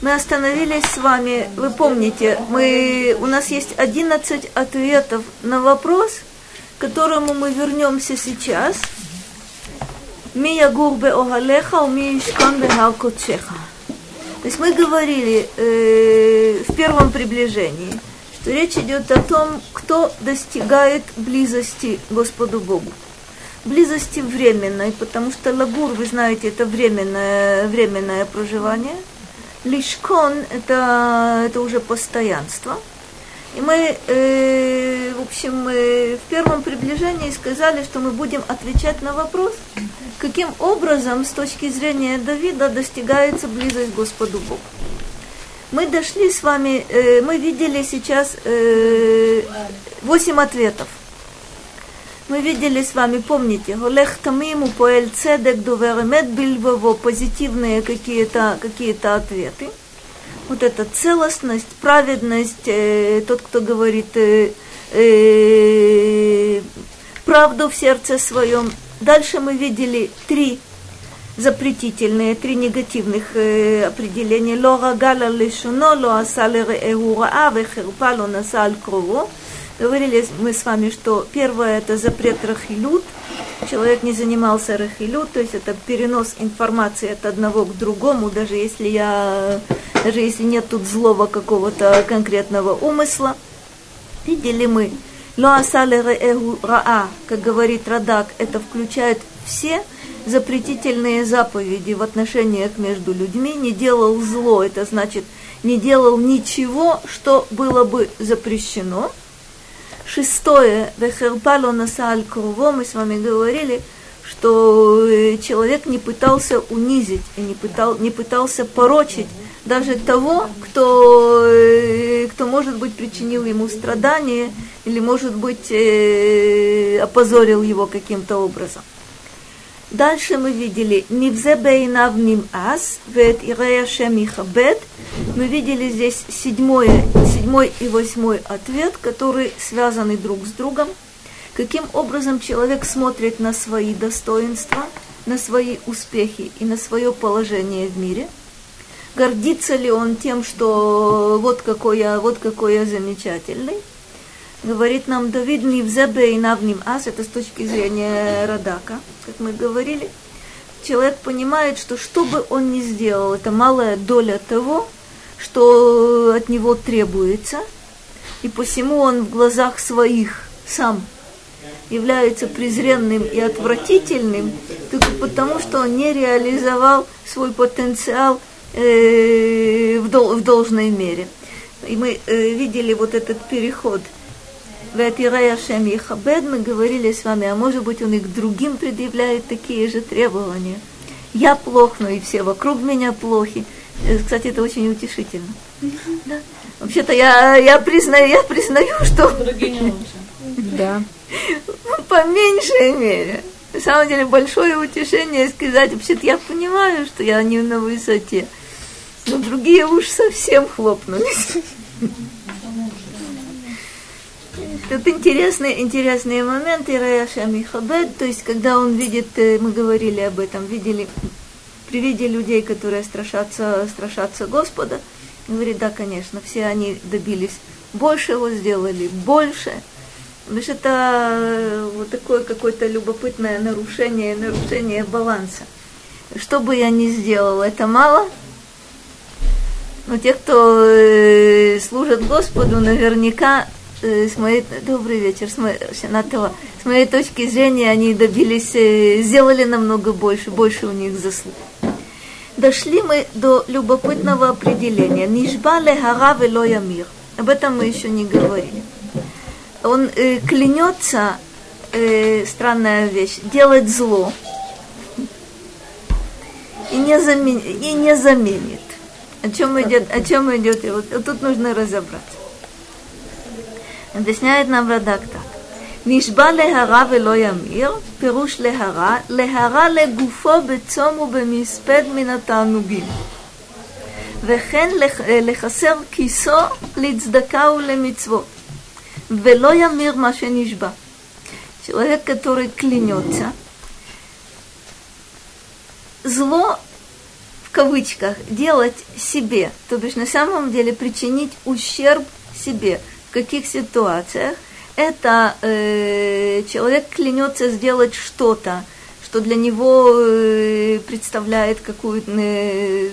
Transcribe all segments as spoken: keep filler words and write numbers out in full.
Мы остановились с вами, вы помните, мы, у нас есть одиннадцать ответов на вопрос, к которому мы вернемся сейчас. Ми ягур бе огалеха, уми ишкан бе гар кодшеха. То есть мы говорили э, в первом приближении, что речь идет о том, кто достигает близости Господу Богу. Близости временной, потому что лагур, вы знаете, это временное, временное проживание. Лишкон это, – это уже постоянство. И мы, э, в общем, мы в первом приближении сказали, что мы будем отвечать на вопрос, каким образом с точки зрения Давида достигается близость к Господу Богу. Мы дошли с вами, э, мы видели сейчас э, восемь ответов. Мы видели с вами, помните, «Голех тамиму поэль цедек довер эмет бильбаво», позитивные какие-то, какие-то ответы. Вот эта целостность, праведность, э, тот, кто говорит э, э, правду в сердце своем. Дальше мы видели три запретительные, три негативных э, определения. «Ло рагала лешуно, ло асале реэгу раа, вехерпа ло наса аль крово». Говорили мы с вами, что первое – это запрет рахилют. Человек не занимался рахилют, то есть это перенос информации от одного к другому, даже если, я, даже если нет тут злого какого-то конкретного умысла. Видели мы, как говорит Радак, это включает все запретительные заповеди в отношениях между людьми. Не делал зло, это значит, не делал ничего, что было бы запрещено. Шестое, «Вехерпало насааль круво», мы с вами говорили, что человек не пытался унизить и не, пытал, не пытался порочить даже того, кто, кто, может быть, причинил ему страдания или, может быть, опозорил его каким-то образом. Дальше мы видели «Нивзе бейнав ним ас, вет ирея шем ихабет». Мы видели здесь седьмое, седьмой и восьмой ответ, которые связаны друг с другом. Каким образом человек смотрит на свои достоинства, на свои успехи и на свое положение в мире? Гордится ли он тем, что вот какой я, вот какой я замечательный? Говорит нам Давид, «Невзебе и навним ас», это с точки зрения Радака, как мы говорили. Человек понимает, что что бы он ни сделал, это малая доля того, что от него требуется, и посему он в глазах своих сам является презренным и отвратительным, только потому, что он не реализовал свой потенциал э, в, дол- в должной мере. И мы э, видели вот этот переход. Мы говорили с вами, а может быть он и к другим предъявляет такие же требования. Я плох, но и все вокруг меня плохи. Кстати, это очень утешительно. Да. Вообще-то я, я, признаю, я признаю, что... Другие не лучше. Да. Ну, по меньшей мере. На самом деле большое утешение сказать, вообще-то я понимаю, что я не на высоте. Но другие уж совсем хлопнулись. Тут интересные, интересные моменты, Ираяшем и Хабед, то есть когда он видит, мы говорили об этом, видели, при виде людей, которые страшатся, страшатся Господа, говорит, да, конечно, все они добились большего, сделали больше, потому что это вот такое какое-то любопытное нарушение, нарушение баланса. Что бы я ни сделал, это мало. Но те, кто служит Господу, наверняка... С моей, добрый вечер, с моей, с моей точки зрения, они добились, сделали намного больше, больше у них заслуг. Дошли мы до любопытного определения. Нишба ле гара вело ямир. Об этом мы еще не говорили. Он э, клянется, э, странная вещь, делать зло и не заменит. И не заменит. О чем идет, о чем идет его? Тут нужно разобраться. Объясняет нам Радак так. Нишба лехара вело ямир, пируш лехара, лехара легуфо бецому бемиспед минатанугим. Вехен лехасер кисо лицдака у лемицвот. Вело ямир маше нишба. Человек, который клянется. Зло, в кавычках, делать себе, то бишь на самом деле причинить ущерб себе. В каких ситуациях? Это э, человек клянется сделать что-то, что для него э, представляет какую-то... Э,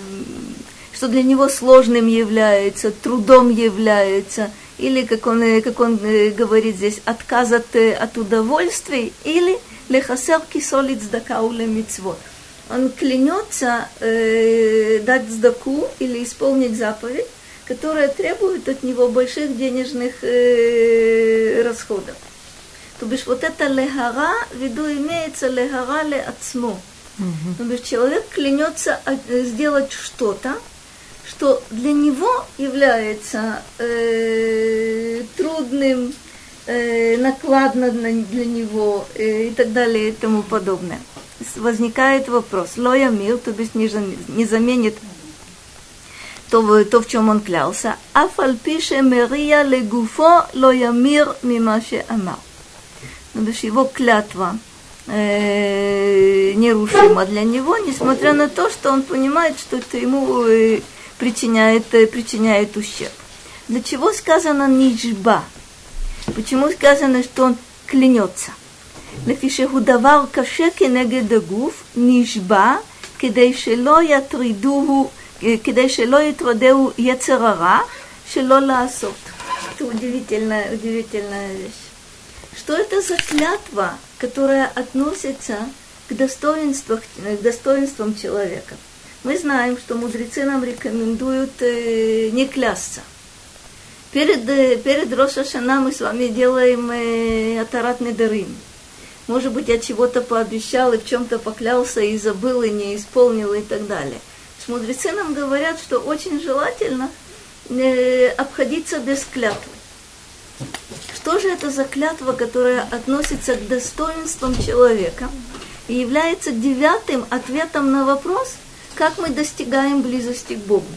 что для него сложным является, трудом является, или, как он, как он говорит здесь, отказ от, от удовольствий, или лехасер кисолит цдака уле мицвот. Он клянется э, дать цдаку или исполнить заповедь, которая требует от него больших денежных э, расходов. То бишь, вот это лехара, в виду имеется лехара ле ацмо. То бишь, человек клянется сделать что-то, что для него является э, трудным, э, накладно для него э, и так далее и тому подобное. Возникает вопрос, лоя мил, то бишь не, не заменит то, то, в чем он клялся. Афаль пише мерия легуфо лоя мир мимаше ама. То бишь его клятва э, нерушима для него, несмотря на то, что он понимает, что это ему... Э, Причиняет, причиняет ущерб. Для чего сказано нижба? Почему сказано, что он клянется? Лефишеху давар каше кенегед гуф нижба, кедей шело ятридуху, кедей шело ятродеу яцер ара, шело лаасот. Это удивительная, удивительная вещь. Что это за клятва, которая относится к достоинствам, к достоинствам человека? Мы знаем, что мудрецы нам рекомендуют э, не клясться. Перед, э, перед Рош ха-Шана мы с вами делаем э, атарат недарим. Может быть, я чего-то пообещал и в чем-то поклялся, и забыл, и не исполнил, и так далее. Мудрецы нам говорят, что очень желательно э, обходиться без клятвы. Что же это за клятва, которая относится к достоинствам человека и является девятым ответом на вопрос, как мы достигаем близости к Богу?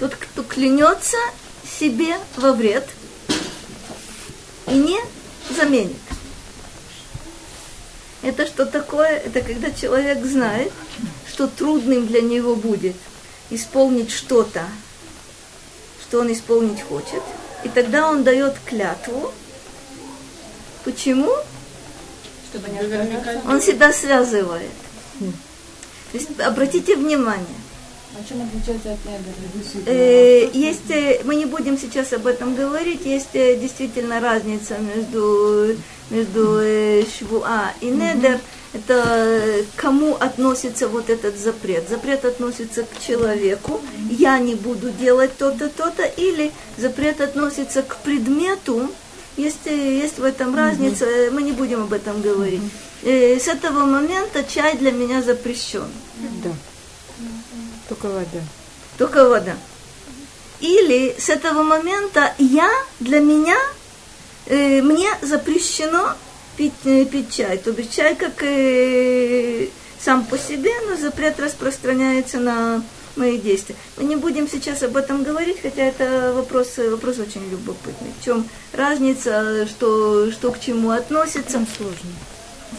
Тот, кто клянется себе во вред и не заменит. Это что такое? Это когда человек знает, что трудным для него будет исполнить что-то, что он исполнить хочет, и тогда он дает клятву. Почему? Чтобы не отказаться. Он себя связывает. То есть, обратите внимание. А чем отличается от недарим? Есть, мы не будем сейчас об этом говорить, есть действительно разница между, между швуа и недер. Это кому относится вот этот запрет. Запрет относится к человеку, я не буду делать то-то, то-то, или запрет относится к предмету. Есть, есть в этом разница, mm-hmm. мы не будем об этом говорить. Mm-hmm. С этого момента чай для меня запрещен. Да. Mm-hmm. Только вода. Только вода. Или с этого момента я, для меня, э, мне запрещено пить, э, пить чай. То бишь чай как э, сам по себе, но запрет распространяется на мои действия. Мы не будем сейчас об этом говорить, хотя это вопрос, вопрос очень любопытный. В чем разница, что, что к чему относится? Сложно.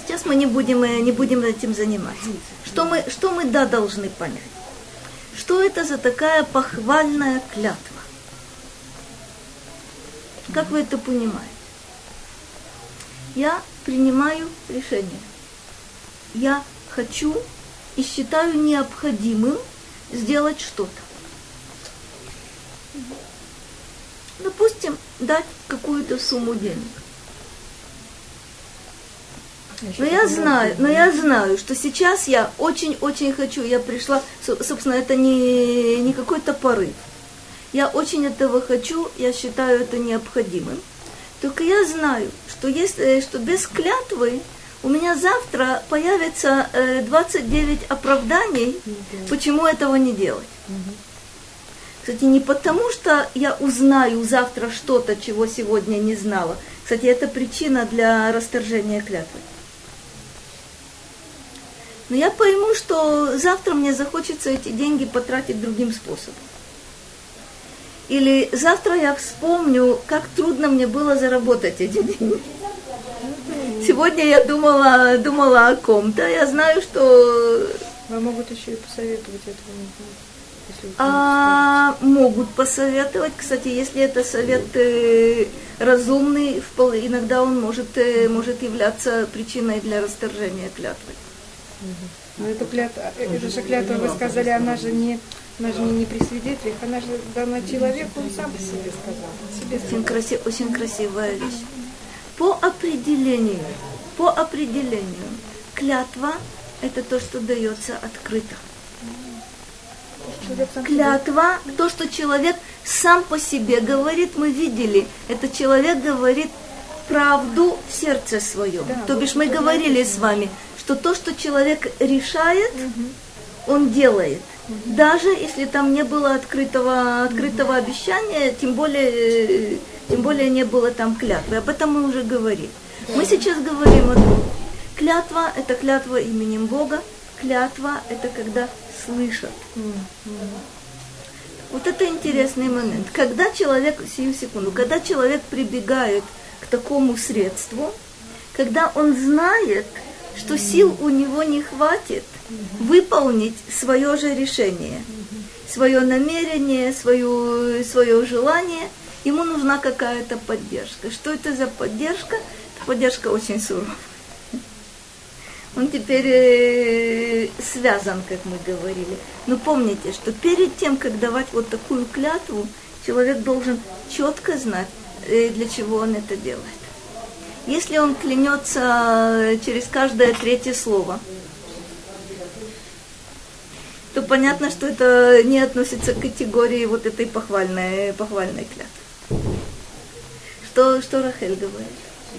Сейчас мы не будем, не будем этим заниматься. Что мы, что мы, да, должны понять? Что это за такая похвальная клятва? Как вы это понимаете? Я принимаю решение. Я хочу и считаю необходимым сделать что-то. Допустим, дать какую-то сумму денег. Но я знаю, но я знаю, что сейчас я очень-очень хочу, я пришла, собственно, это не, не какой-то порыв. Я очень этого хочу, я считаю это необходимым. Только я знаю, что, если, что без клятвы у меня завтра появится двадцать девять оправданий, mm-hmm. почему этого не делать. Mm-hmm. Кстати, не потому, что я узнаю завтра что-то, чего сегодня не знала. Кстати, это причина для расторжения клятвы. Но я пойму, что завтра мне захочется эти деньги потратить другим способом. Или завтра я вспомню, как трудно мне было заработать эти деньги. Сегодня я думала, думала о ком-то, я знаю, что Вам могут еще и посоветовать этого, не знаю. А, могут посоветовать, кстати, если это совет э, разумный, вполне, иногда он может, э, может являться причиной для расторжения клятвы. Но эту клятву, эту же клятву вы сказали, она же не, она же не при свидетелях, она же дана человеку, он сам по себе сказал. Очень, краси, очень красивая вещь. По определению, по определению, клятва – это то, что дается открыто. Клятва, то, что человек сам по себе говорит, мы видели. Это человек говорит правду в сердце своем. Да, то бишь мы говорили с вами, что то, что человек решает, угу. он делает. Угу. Даже если там не было открытого, открытого угу. обещания, тем более, тем более не было там клятвы. Об этом мы уже говорили. Да. Мы сейчас говорим о том. Клятва – это клятва именем Бога. Клятва – это когда слышат. Mm-hmm. Вот это интересный момент. Когда человек, сию секунду, когда человек прибегает к такому средству, когда он знает, что сил у него не хватит выполнить свое же решение, свое намерение, свое, свое желание, ему нужна какая-то поддержка. Что это за поддержка? Это поддержка очень суровая. Он теперь связан, как мы говорили. Но помните, что перед тем, как давать вот такую клятву, человек должен четко знать, для чего он это делает. Если он клянется через каждое третье слово, то понятно, что это не относится к категории вот этой похвальной, похвальной клятвы. Что, что Рахель говорит?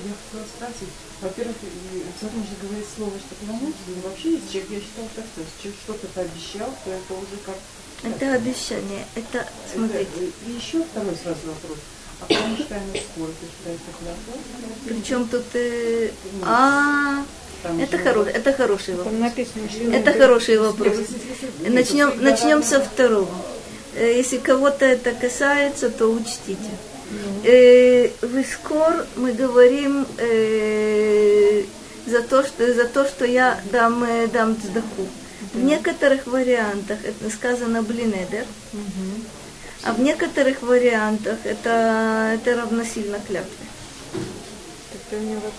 Я хотела спросить, во-первых, затем же говорит слово, что понимаете, ну, вообще есть человек, я считала так, что если человек что-то пообещал, то это уже как... как это обещание, это, это смотрите... И еще второй сразу вопрос. А потому что она сколько считает так? Причем тут... Э... А, это, хоро... это хороший вопрос. Написано, это хороший вопрос. Начнем, начнем со второго. Если кого-то это касается, то учтите. Э, в Искор мы говорим э, за, то, что, за то, что я дам, э, дам цдаку. В некоторых вариантах это сказано блинедер, а в некоторых вариантах это, это равносильно клятве.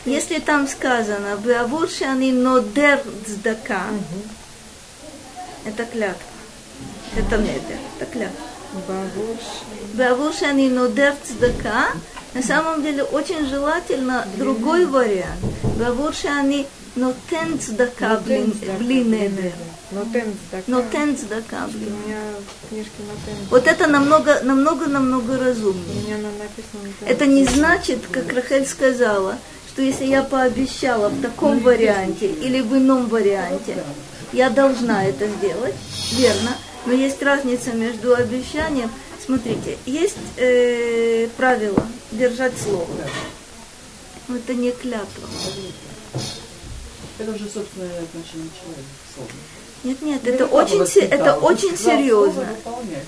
Если там сказано «Беавурши они нодер цдака», это клятва, это недер, это клятва. Бавушани нодер цдака. На самом деле очень желательно другой вариант. Бавушани нотен цдака блинедер. Нотен цдака блинедер. Вот это намного, намного, намного разумнее. Это не значит, как Рахель сказала, что если я пообещала в таком варианте или в ином варианте, я должна это сделать, верно? Но есть разница между обещанием. Смотрите, есть э, правило держать слово. Но это не клятва. Это уже собственное отношение человека. Нет, нет, это очень, это очень серьезно.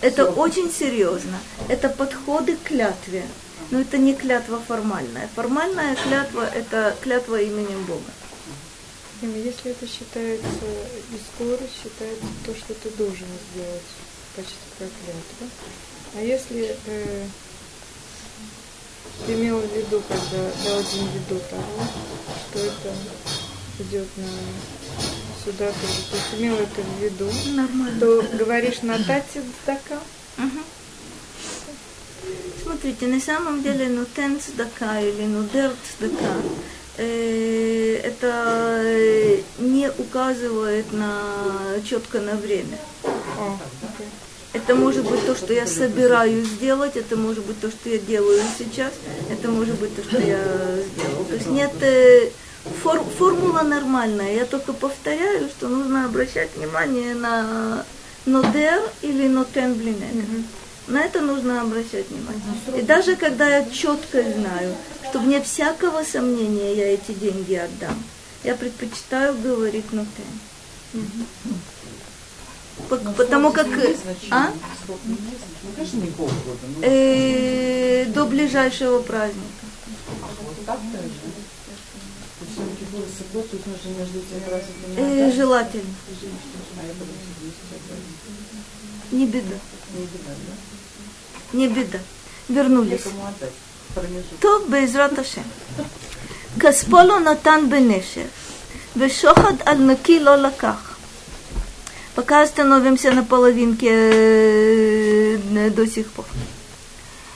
Это очень серьезно. Это подходы к клятве. Но это не клятва формальная. Формальная клятва – это клятва именем Бога. Если это считается искор, считается то, что ты должен сделать, почти как клятва. А если э, ты имел в виду, когда дал один виду того, что это идет на суда, то ты имел это в виду, нормально. То говоришь на тате цдака. Угу. Смотрите, на самом деле нутен цдака или нудер цдака это не указывает на, четко на время. Это может быть то, что я собираюсь сделать, это может быть то, что я делаю сейчас, это может быть то, что я сделал. То есть нет, фор, формула нормальная, я только повторяю, что нужно обращать внимание на нодер или нотен блинек. На это нужно обращать внимание. И даже когда я четко знаю, что вне всякого сомнения я эти деньги отдам, я предпочитаю говорить ну ты. Потому как... А? До ближайшего праздника. суккот, тут нужно между этими разными. Желательно. Не беда. Не беда, да? Не беда. Вернулись. Тов Байзраташем. Касполо натан бенешев. Вешохад аль-маки лолаках. Пока остановимся на половинке до сих пор.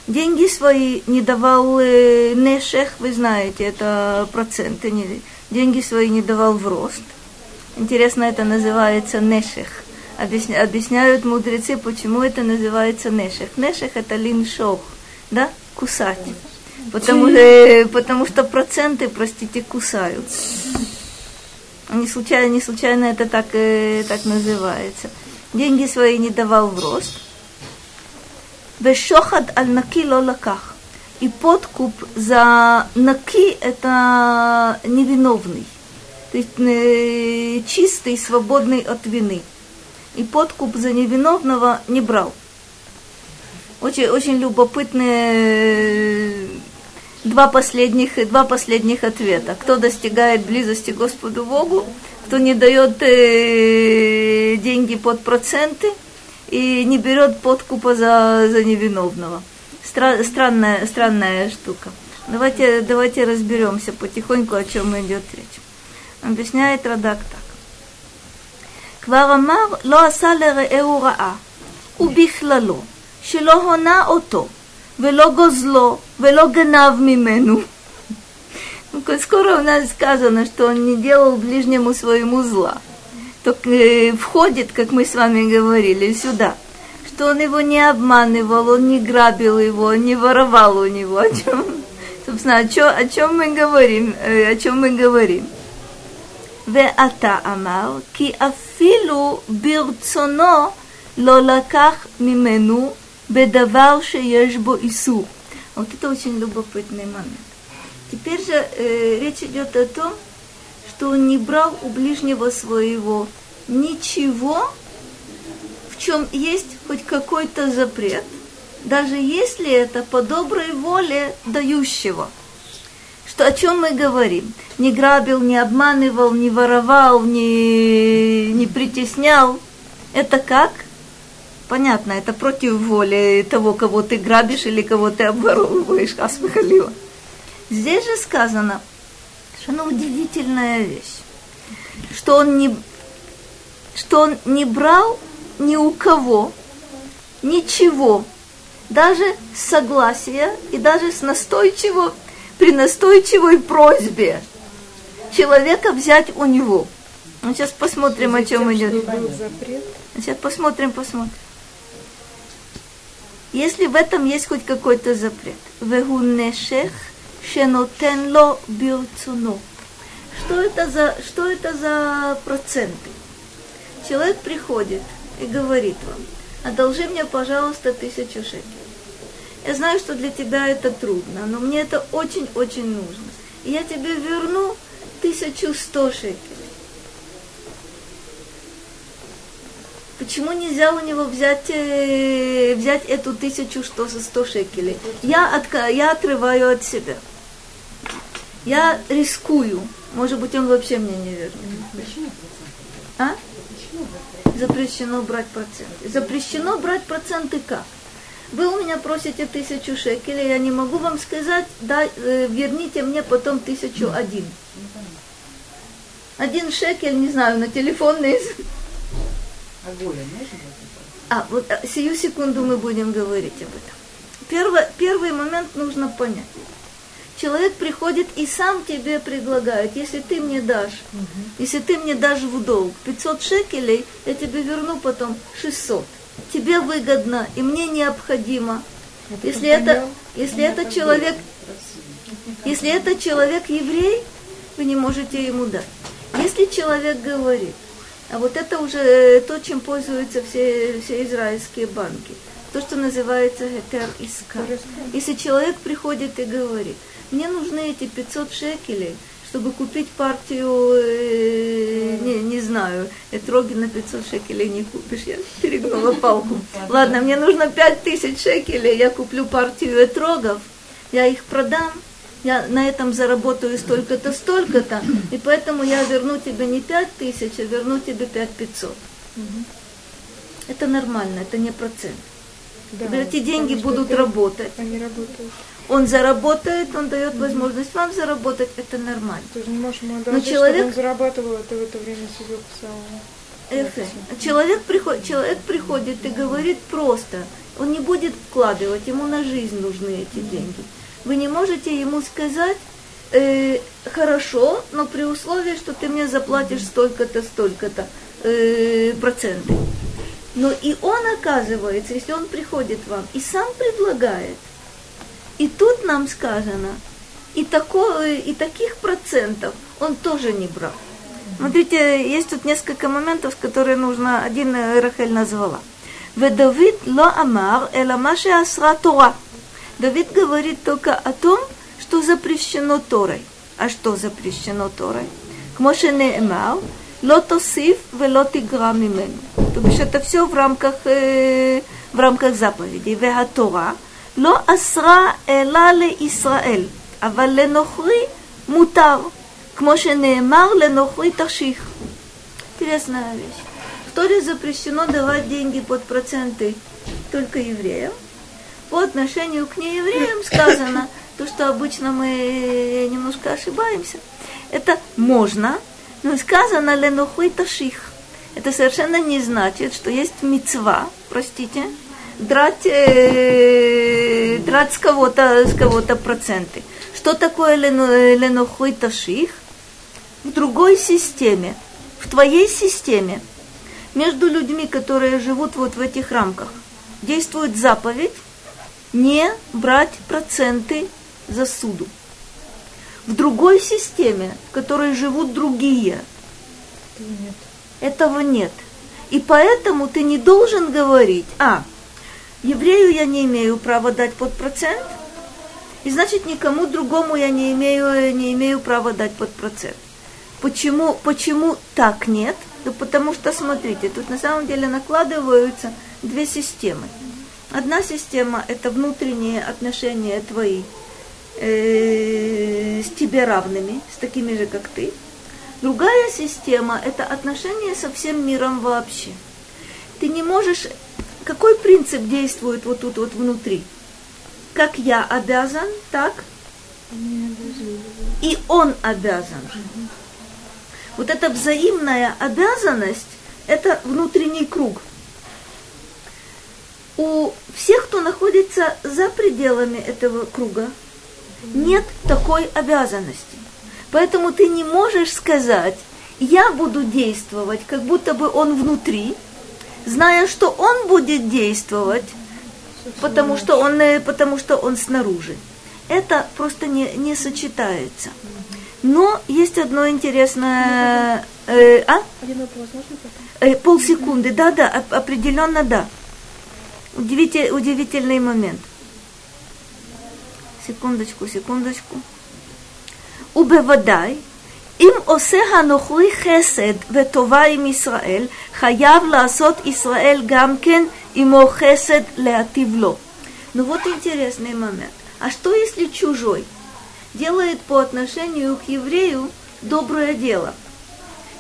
Деньги свои не давал нешех, вы знаете, это проценты. Деньги свои не давал в рост. Интересно, это называется нешех. Объясня, объясняют мудрецы, почему это называется нешех. Нешех это линшох, да, кусать. Потому, потому что проценты, простите, кусают. Не случайно, не случайно это так, так называется. Деньги свои не давал в рост. Вешохад аль-наки лолаках. И подкуп за наки это невиновный. То есть чистый, свободный от вины. И подкуп за невиновного не брал. Очень, очень любопытные два последних, два последних ответа. Кто достигает близости к Господу Богу, кто не дает деньги под проценты и не берет подкупа за, за невиновного. Стра, странная, странная штука. Давайте, давайте разберемся потихоньку, о чем идет речь. Объясняет Радак так. Кварамар ло асалере эураа, убихлало, шелохона ото, вело гозло, вело генав мимену. Скоро у нас сказано, что он не делал ближнему своему зла. Так входит, как мы с вами говорили, сюда, что он его не обманывал, он не грабил его, он не воровал у него. О чем, собственно, о чем, о чем мы говорим, о чем мы говорим. ואתה אמר כי אפילו ברצונו לא לקח ממנו בדבר שיש בו איסור. Вот это очень любопытный момент. Теперь же э, речь идет о том, что он не брал у ближнего своего ничего, в чем есть хоть какой-то запрет, даже если это по доброй воле дающего. Что, о чем мы говорим? Не грабил, не обманывал, не воровал, не, не притеснял. Это как? Понятно, это против воли того, кого ты грабишь или кого ты обворовываешь. Асмахалива. Здесь же сказано, что она удивительная вещь, что он не, что он не брал ни у кого, ничего, даже с согласия и даже с настойчивого, при настойчивой просьбе человека взять у него. Ну, сейчас посмотрим, о чем идет. Сейчас посмотрим, посмотрим. Если в этом есть хоть какой-то запрет. Вегу нешех шенотенло бирцуно. Что это за, что это за проценты? Человек приходит и говорит вам, одолжи мне, пожалуйста, тысячу шекелей. Я знаю, что для тебя это трудно, но мне это очень-очень нужно. И я тебе верну тысячу сто шекелей. Почему нельзя у него взять, взять эту тысячу сто шекелей? Я, от, я отрываю от себя. Я рискую. Может быть, он вообще мне не вернет. А? Запрещено брать проценты. Запрещено брать проценты как? Вы у меня просите тысячу шекелей, я не могу вам сказать, да, верните мне потом тысячу один. Один шекель, не знаю, на телефонный. А, вот сию секунду мы будем говорить об этом. Первый, первый момент нужно понять. Человек приходит и сам тебе предлагает, если ты мне дашь, если ты мне дашь в долг пятьсот шекелей, я тебе верну потом шестьсот. Тебе выгодно и мне необходимо. Это если это, если это человек, если это человек еврей, вы не можете ему дать. Если человек говорит, а вот это уже то, чем пользуются все, все израильские банки, то, что называется хетер иска. Если человек приходит и говорит, мне нужны эти пятьсот шекелей, чтобы купить партию, э, не, не знаю, этроги на пятьсот шекелей не купишь. Я перегнула палку. Ладно, мне нужно пять тысяч шекелей, я куплю партию этрогов, я их продам, я на этом заработаю столько-то, столько-то, и поэтому я верну тебе не пять тысяч, а верну тебе пять пятьсот. Угу. Это нормально, это не процент. Да, когда эти деньги будут работать, они работают. Он заработает, он дает возможность вам заработать, это нормально. Ты же не можешь ему одолжить, человек... чтобы он зарабатывал, а ты в это время сидел по человек, приход... человек приходит и да. говорит просто, он не будет вкладывать, ему на жизнь нужны эти да. деньги. Вы не можете ему сказать, э, хорошо, но при условии, что ты мне заплатишь да. столько-то, столько-то э, процентов. Но и он, оказывается, если он приходит вам и сам предлагает, и тут нам сказано, и, такого, и таких процентов он тоже не брал. Смотрите, есть тут несколько моментов, которые нужно, один Рахель назвала. «Ведавид ло амар эламаше асра Тора». Давид говорит только о том, что запрещено Торой. А что запрещено Торой? «Кмоше не эмар, ло тосиф вело тигра мимену». То бишь это все в рамках, э, в рамках заповедей. «Вега Тора». לא אסרה אלא לישראל, אבל לנוכרי מותר, כמו שנאמר לנוכרי תחשיך. Интересная вещь. В Торе запрещено давать деньги под проценты только евреям. По отношению к неевреям сказано, то, что обычно мы немножко ошибаемся, это можно, но сказано ленохуй таших. Это совершенно не значит, что есть мицва, простите, драть, э, драть с кого-то с кого-то проценты. Что такое ленохой таших? В другой системе, в твоей системе, между людьми, которые живут вот в этих рамках, действует заповедь не брать проценты за суду. В другой системе, в которой живут другие, нет. этого нет. И поэтому ты не должен говорить, а еврею я не имею права дать под процент, и значит никому другому я не имею, не имею права дать под процент. Почему, почему так нет? Да потому что, смотрите, тут на самом деле накладываются две системы. Одна система – это внутренние отношения твои э, с тебе равными, с такими же, как ты. Другая система – это отношения со всем миром вообще. Ты не можешь... Какой принцип действует вот тут вот внутри? Как я обязан, так и он обязан. Вот эта взаимная обязанность – это внутренний круг. У всех, кто находится за пределами этого круга, нет такой обязанности. Поэтому ты не можешь сказать, я буду действовать, как будто бы он внутри, зная, что он будет действовать, потому что он, потому что он снаружи. Это просто не, не сочетается. Но есть одно интересное... Э, а? Э, полсекунды, да-да, определенно да. Удивитель, удивительный момент. Секундочку, секундочку. Убевадай. אם עושה הנוכרי חסד וטובה עם ישראל, חייב לעשות ישראל גם כן עמו חסד להטיב לו. Ну вот интересный момент. А что если чужой делает по отношению к еврею доброе дело,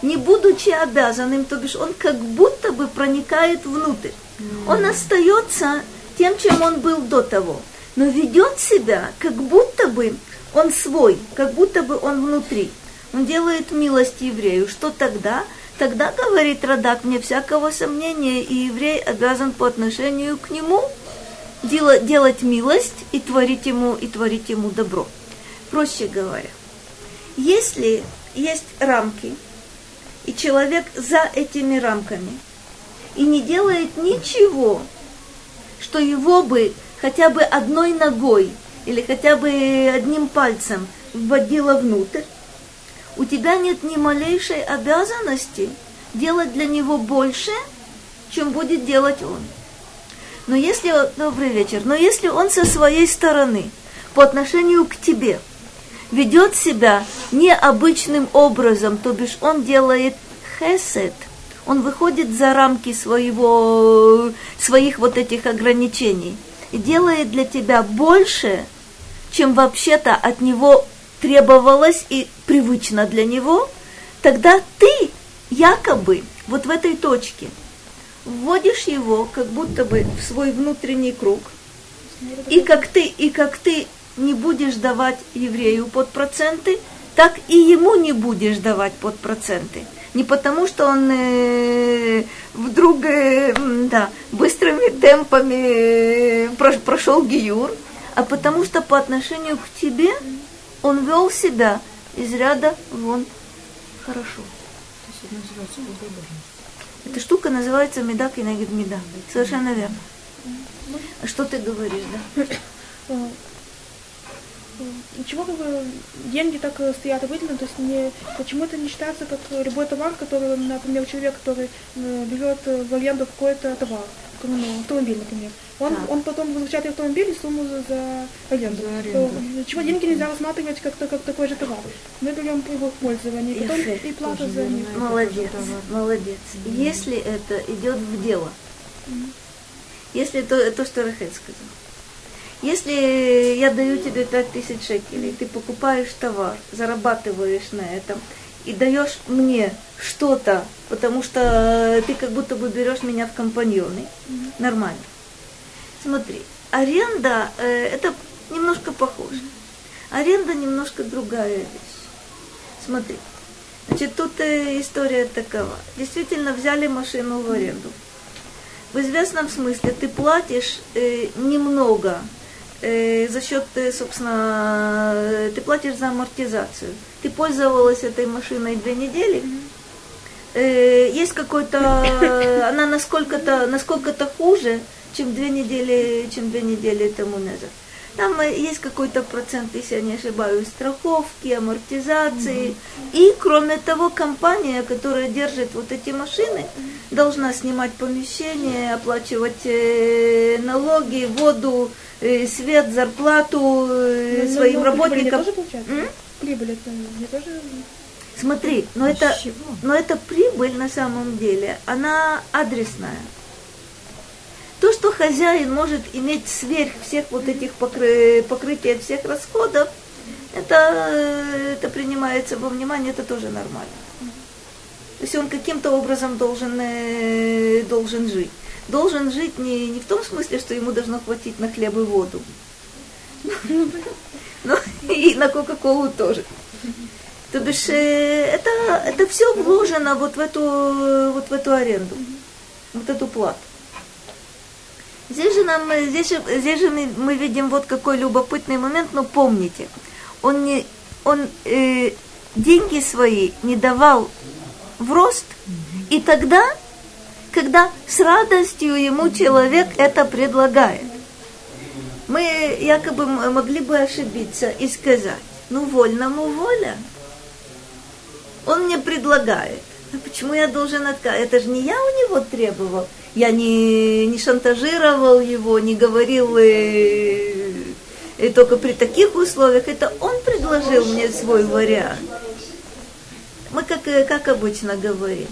не будучи обязанным, то бишь он как будто бы проникает внутрь. Он остается тем, чем он был до того, но ведет себя, как будто бы он свой, как будто бы он внутри. Он делает милость еврею. Что тогда? Тогда, говорит Радак, мне всякого сомнения, и еврей обязан по отношению к нему делать, делать милость и творить ему, и творить ему добро. Проще говоря, если есть рамки, и человек за этими рамками, и не делает ничего, что его бы хотя бы одной ногой или хотя бы одним пальцем вводило внутрь, у тебя нет ни малейшей обязанности делать для него больше, чем будет делать он. Но если, добрый вечер, но если он со своей стороны по отношению к тебе ведет себя необычным образом, то бишь он делает хесед, он выходит за рамки своего, своих вот этих ограничений и делает для тебя больше, чем вообще-то от него требовалось и привычно для него, тогда ты якобы вот в этой точке вводишь его как будто бы в свой внутренний круг, и как ты, и как ты не будешь давать еврею под проценты, так и ему не будешь давать под проценты. Не потому, что он э, вдруг э, да, быстрыми темпами э, прошел гиюр, а потому что по отношению к тебе он вел себя из ряда вон хорошо. То есть это называется благодарность. Эта штука называется меда кенегед меда. Совершенно верно. А что ты говоришь, да? Ничего, как бы, деньги так стоят и выделены, то есть не, почему это не считается как любой товар, который, например, человек, который берет в аренду какой-то товар, ну, автомобиль, например, он, да. он потом возвращает автомобиль и сумму за, за аренду. За аренду. Чего деньги нельзя рассматривать как, как такой же товар? Мы берем его в пользование, и потом и плата за него. Молодец, молодец. Mm-hmm. Если это идет в дело, mm-hmm. если то, то, что Рахель сказал. Если я даю тебе пять тысяч шекелей, ты покупаешь товар, зарабатываешь на этом и даешь мне что-то, потому что ты как будто бы берешь меня в компаньоны, mm-hmm. нормально. Смотри, аренда, э, это немножко похоже. Аренда немножко другая вещь. Смотри, значит, тут э, история такова. Действительно, взяли машину в аренду. В известном смысле ты платишь э, немного. За счет, собственно, ты платишь за амортизацию. Ты пользовалась этой машиной две недели. Mm-hmm. Есть какой-то, она насколько-то, насколько-то хуже, чем две недели, чем две недели тому назад. Там есть какой-то процент, если я не ошибаюсь, страховки, амортизации. Mm-hmm. И, кроме того, компания, которая держит вот эти машины, mm-hmm. должна снимать помещение, оплачивать налоги, воду, свет, зарплату но, своим но, но работникам. Прибыль тоже получается? Прибыль это не тоже... Смотри, но это, но это прибыль на самом деле, она адресная. То, что хозяин может иметь сверх всех вот этих покры... покрытий всех расходов, это, это принимается во внимание, это тоже нормально. То есть он каким-то образом должен, должен жить. Должен жить не, не в том смысле, что ему должно хватить на хлеб и воду. Ну, и на кока-колу тоже. То бишь, это, это все вложено вот в эту, вот в эту аренду, вот эту плату. Здесь же, нам, здесь же, здесь же мы, мы видим вот какой любопытный момент, но помните, он, не, он э, деньги свои не давал в рост, и тогда, когда с радостью ему человек это предлагает. Мы якобы могли бы ошибиться и сказать, ну вольному воля, он мне предлагает. А почему я должен отказать? Это же не я у него требовал. Я не, не шантажировал его, не говорил и, и только при таких условиях. Это он предложил мне свой вариант. Мы как, как обычно говорим.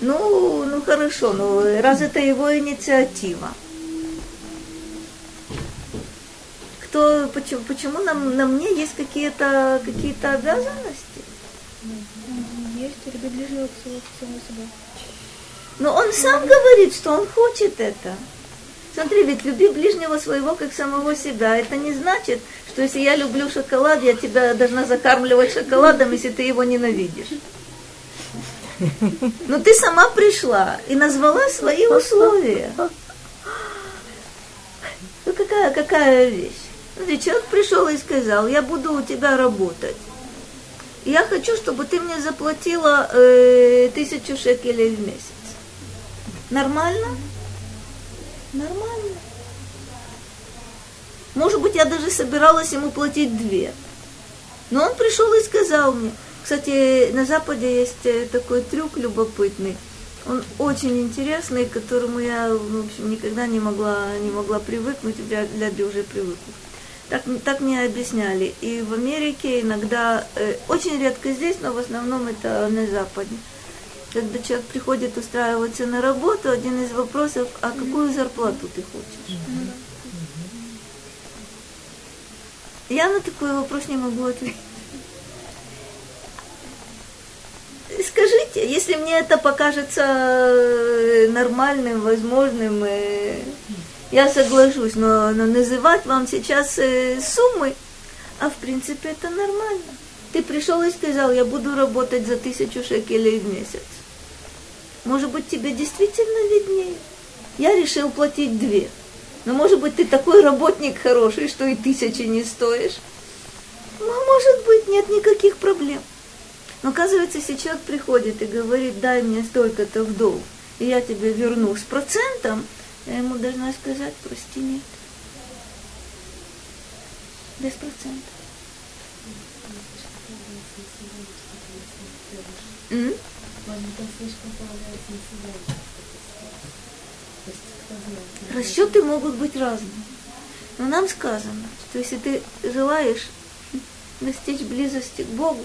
Ну, ну хорошо, ну раз это его инициатива. Кто, почему, почему нам, на мне есть какие-то, какие-то обязанности? Есть, или приближено к самому себе. Но он сам говорит, что он хочет это. Смотри, ведь люби ближнего своего, как самого себя. Это не значит, что если я люблю шоколад, я тебя должна закармливать шоколадом, если ты его ненавидишь. Но ты сама пришла и назвала свои условия. Ну какая, какая вещь? Смотри, человек пришел и сказал, я буду у тебя работать. Я хочу, чтобы ты мне заплатила э, тысячу шекелей в месяц. Нормально? Нормально. Может быть, я даже собиралась ему платить две. Но он пришел и сказал мне. Кстати, на Западе есть такой трюк любопытный. Он очень интересный, к которому я, в общем, никогда не могла, не могла привыкнуть, вряд ли уже привыкла. Так, так мне объясняли. И в Америке иногда, э, очень редко здесь, но в основном это на Западе. Когда человек приходит устраиваться на работу, один из вопросов, а какую зарплату ты хочешь? Mm-hmm. Я на такой вопрос не могу ответить. Скажите, если мне это покажется нормальным, возможным, я соглашусь, но, но называть вам сейчас суммы, а в принципе это нормально. Ты пришел и сказал, я буду работать за тысячу шекелей в месяц. Может быть, тебе действительно виднее. Я решил платить две. Но может быть, ты такой работник хороший, что и тысячи не стоишь. Ну, может быть, нет никаких проблем. Но оказывается, сейчас приходит и говорит, дай мне столько-то в долг, и я тебе верну с процентом, я ему должна сказать, прости, нет. Без процента. Mm? Расчеты могут быть разные. Но нам сказано, что если ты желаешь достичь близости к Богу,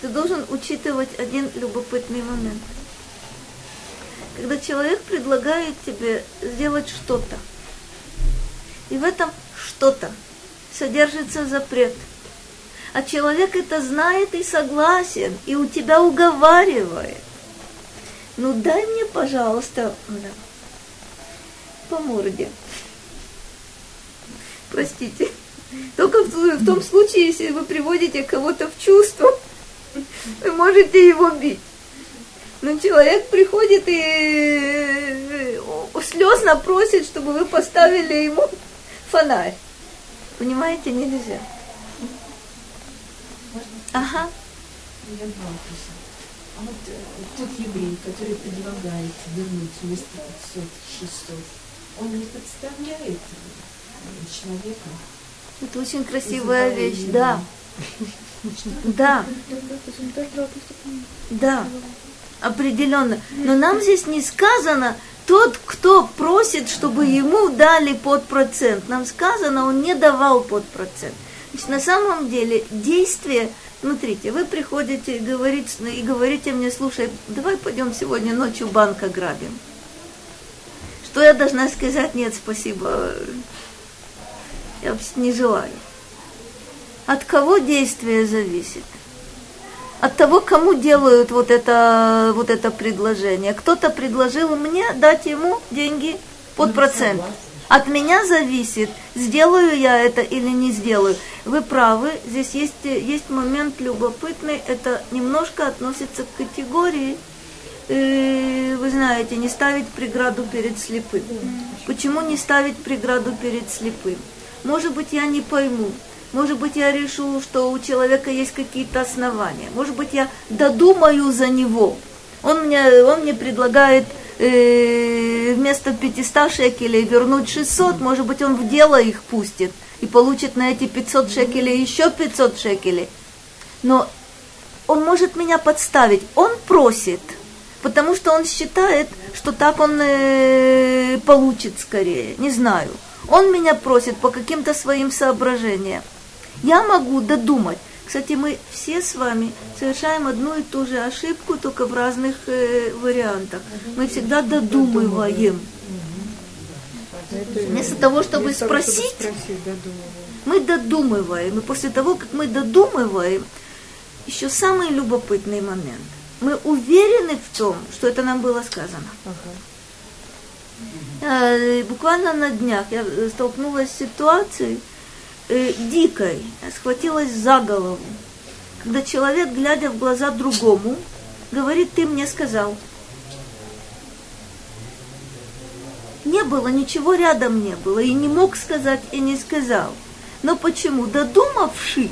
ты должен учитывать один любопытный момент. Когда человек предлагает тебе сделать что-то, и в этом что-то содержится запрет, а человек это знает и согласен, и у тебя уговаривает. Ну дай мне, пожалуйста, по морде. Простите. Только в том случае, если вы приводите кого-то в чувство, вы можете его бить. Но человек приходит и слезно просит, чтобы вы поставили ему фонарь. Понимаете, нельзя. Ага. Я балкусь. А вот тот еврей, который предлагает вернуть вместо пятисот шестьсот, он не подставляет человека. Это очень красивая вещь, да. Да. Да. Определенно. Но нам здесь не сказано тот, кто просит, чтобы ему дали под процент. Нам сказано, он не давал под процент. Значит, на самом деле действие, смотрите, вы приходите и говорите, и говорите мне, слушай, давай пойдем сегодня ночью банк ограбим. Что я должна сказать? Нет, спасибо, я не желаю. От кого действие зависит? От того, кому делают вот это, вот это предложение. Кто-то предложил мне дать ему деньги под процент. От меня зависит, сделаю я это или не сделаю. Вы правы, здесь есть, есть момент любопытный, это немножко относится к категории, э, вы знаете, не ставить преграду перед слепым. Почему не ставить преграду перед слепым? Может быть, я не пойму. Может быть, я решу, что у человека есть какие-то основания. Может быть, я додумаю за него. Он мне, он мне предлагает э, вместо пятисот шекелей вернуть шестьсот. Может быть, он в дело их пустит и получит на эти пятьсот шекелей еще пятьсот шекелей. Но он может меня подставить. Он просит, потому что он считает, что так он э, получит скорее. Не знаю. Он меня просит по каким-то своим соображениям. Я могу додумать. Кстати, мы все с вами совершаем одну и ту же ошибку, только в разных э, вариантах. Мы всегда додумываем. Вместо того, чтобы спросить, мы додумываем. И после того, как мы додумываем, еще самый любопытный момент. Мы уверены в том, что это нам было сказано. Буквально на днях я столкнулась с ситуацией э, дикой, схватилась за голову, когда человек, глядя в глаза другому, говорит, ты мне сказал. Не было, ничего рядом не было, и не мог сказать, и не сказал. Но почему? Додумавши,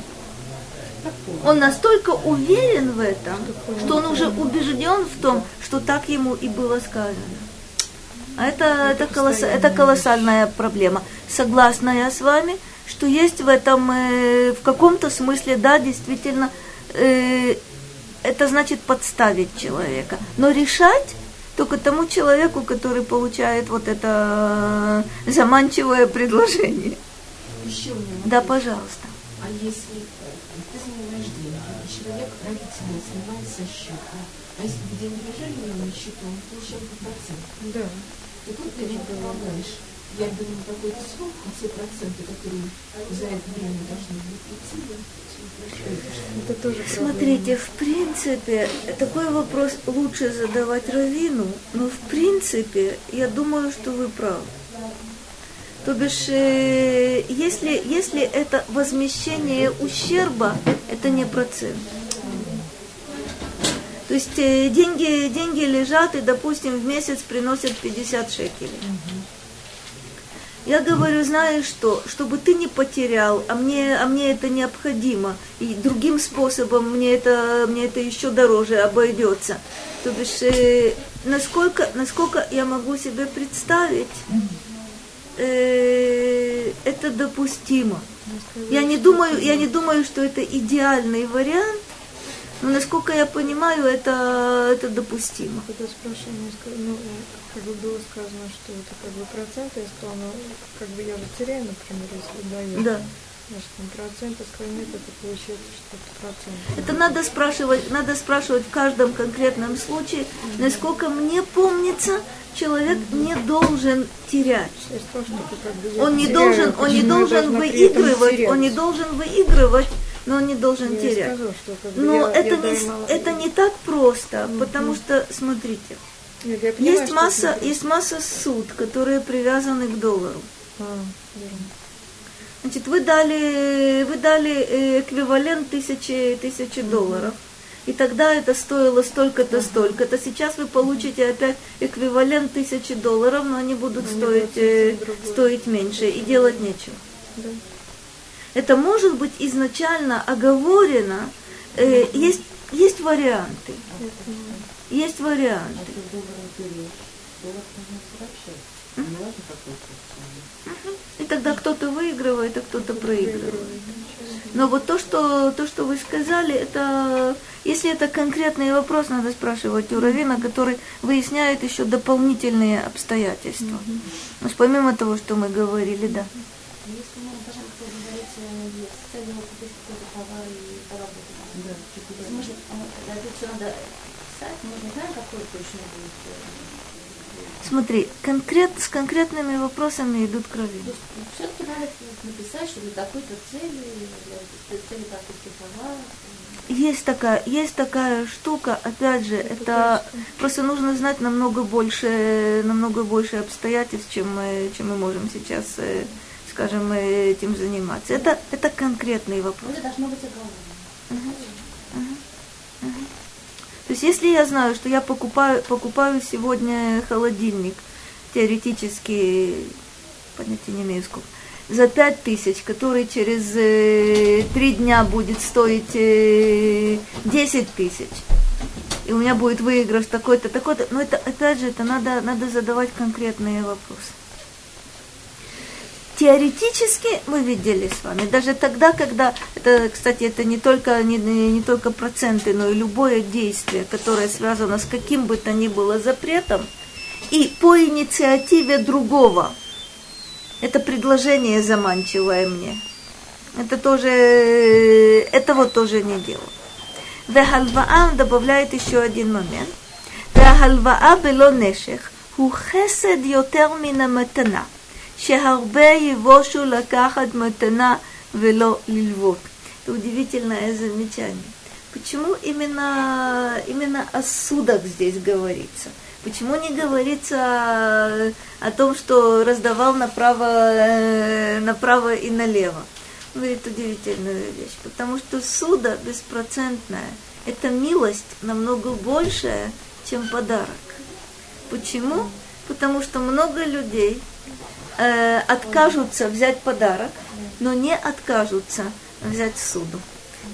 он настолько уверен в этом, что он уже убежден в том, что так ему и было сказано. А это, это, это, колосс... это колоссальная проблема. Согласна я с вами, что есть в этом, э, в каком-то смысле, да, действительно, э, это значит подставить человека. Но решать только тому человеку, который получает вот это заманчивое предложение. Еще да, пожалуйста. А если ты занимаешь деньги, человек родителей занимается счетом, а если бы деньги лежали на счету, он получал бы процент. Да. Ты тут ты не помогаешь. я думаю, какой-то срок, все проценты, которые за это время должны будут идти, я... это тоже смотрите, в принципе, такой вопрос лучше задавать раввину, но в принципе, я думаю, что вы правы. То бишь, если, если это возмещение ущерба, это не процент. То есть деньги, деньги лежат и, допустим, в месяц приносят пятьдесят шекелей. Я говорю, знаешь что, чтобы ты не потерял, а мне, а мне это необходимо, и другим способом мне это, мне это еще дороже обойдется. То бишь, насколько, насколько я могу себе представить, э, это допустимо. Я не думаю, я не думаю, что это идеальный вариант, но, насколько я понимаю, это, это допустимо. Когда спрашивали, ну, как бы было сказано, что это как бы проценты, я сказала, ну, как бы я же теряю, например, если даю. Да. Значит, там проценты, сказали, нет, это получается, что это процент. Это надо спрашивать, надо спрашивать в каждом конкретном случае. Mm-hmm. Насколько мне помнится, человек mm-hmm. не должен терять. То, что он не теряю, должен, он не должен выигрывать, он не должен выигрывать. Но он не должен я терять. Скажу, что, как бы, но я, это, я не, это не так просто, mm-hmm. потому что, смотрите, Нет, я понимаю, есть, масса, есть масса суд, которые привязаны к доллару. А, значит, вы дали, вы дали эквивалент тысячи, тысячи mm-hmm. долларов, и тогда это стоило столько-то, mm-hmm. столько-то. Сейчас вы получите опять эквивалент тысячи долларов, но они будут mm-hmm. стоить, mm-hmm. стоить меньше, mm-hmm. и делать нечего. Mm-hmm. Это может быть изначально оговорено, э, есть, есть варианты, есть варианты. И тогда кто-то выигрывает, а кто-то проигрывает. Но вот то, что, то, что вы сказали, это, если это конкретный вопрос, надо спрашивать у раввина, который выясняет еще дополнительные обстоятельства. Уж помимо того, что мы говорили, да. Смотри, конкрет, с конкретными вопросами идут к раввину. Все-таки надо написать, что для такой-то цели, для цели покупки товара. Есть такая, есть такая штука, опять же, это, это просто нужно знать намного больше, намного больше обстоятельств, чем мы, чем мы можем сейчас, скажем, этим заниматься. Это, это конкретный вопрос. Это должно быть оговорено. Угу. Угу. Угу. То есть, если я знаю, что я покупаю, покупаю сегодня холодильник, теоретически, понятия не имею сколько, за пять тысяч, который через э, три дня будет стоить э, десять тысяч, и у меня будет выигрыш такой-то, такой-то, но это, опять же, это надо, надо задавать конкретные вопросы. Теоретически мы видели с вами, даже тогда, когда, это, кстати, это не только, не, не только проценты, но и любое действие, которое связано с каким бы то ни было запретом, и по инициативе другого, это предложение заманчивое мне, это тоже, этого тоже не дело. Вехальваа добавляет еще один момент. Вехальваа бело нешех, ху хесед йотер мина матана. Это удивительное замечание. Почему именно, именно о судах здесь говорится? Почему не говорится о том, что раздавал направо, направо и налево? Он говорит удивительную вещь. Потому что суда беспроцентная – это милость намного большая, чем подарок. Почему? Потому что много людей откажутся взять подарок, но не откажутся взять суду.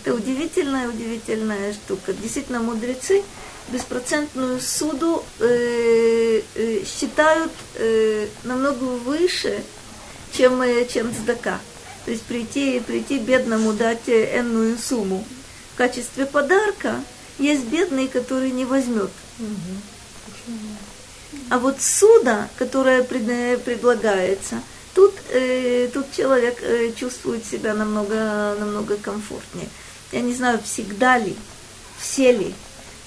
Это удивительная, удивительная штука. Действительно, мудрецы беспроцентную суду э, э, считают э, намного выше, чем, э, чем цдака. То есть прийти, прийти бедному дать энную сумму. В качестве подарка есть бедный, который не возьмет. А вот суда, которое предлагается, тут, э, тут человек э, чувствует себя намного, намного комфортнее. Я не знаю, всегда ли, все ли,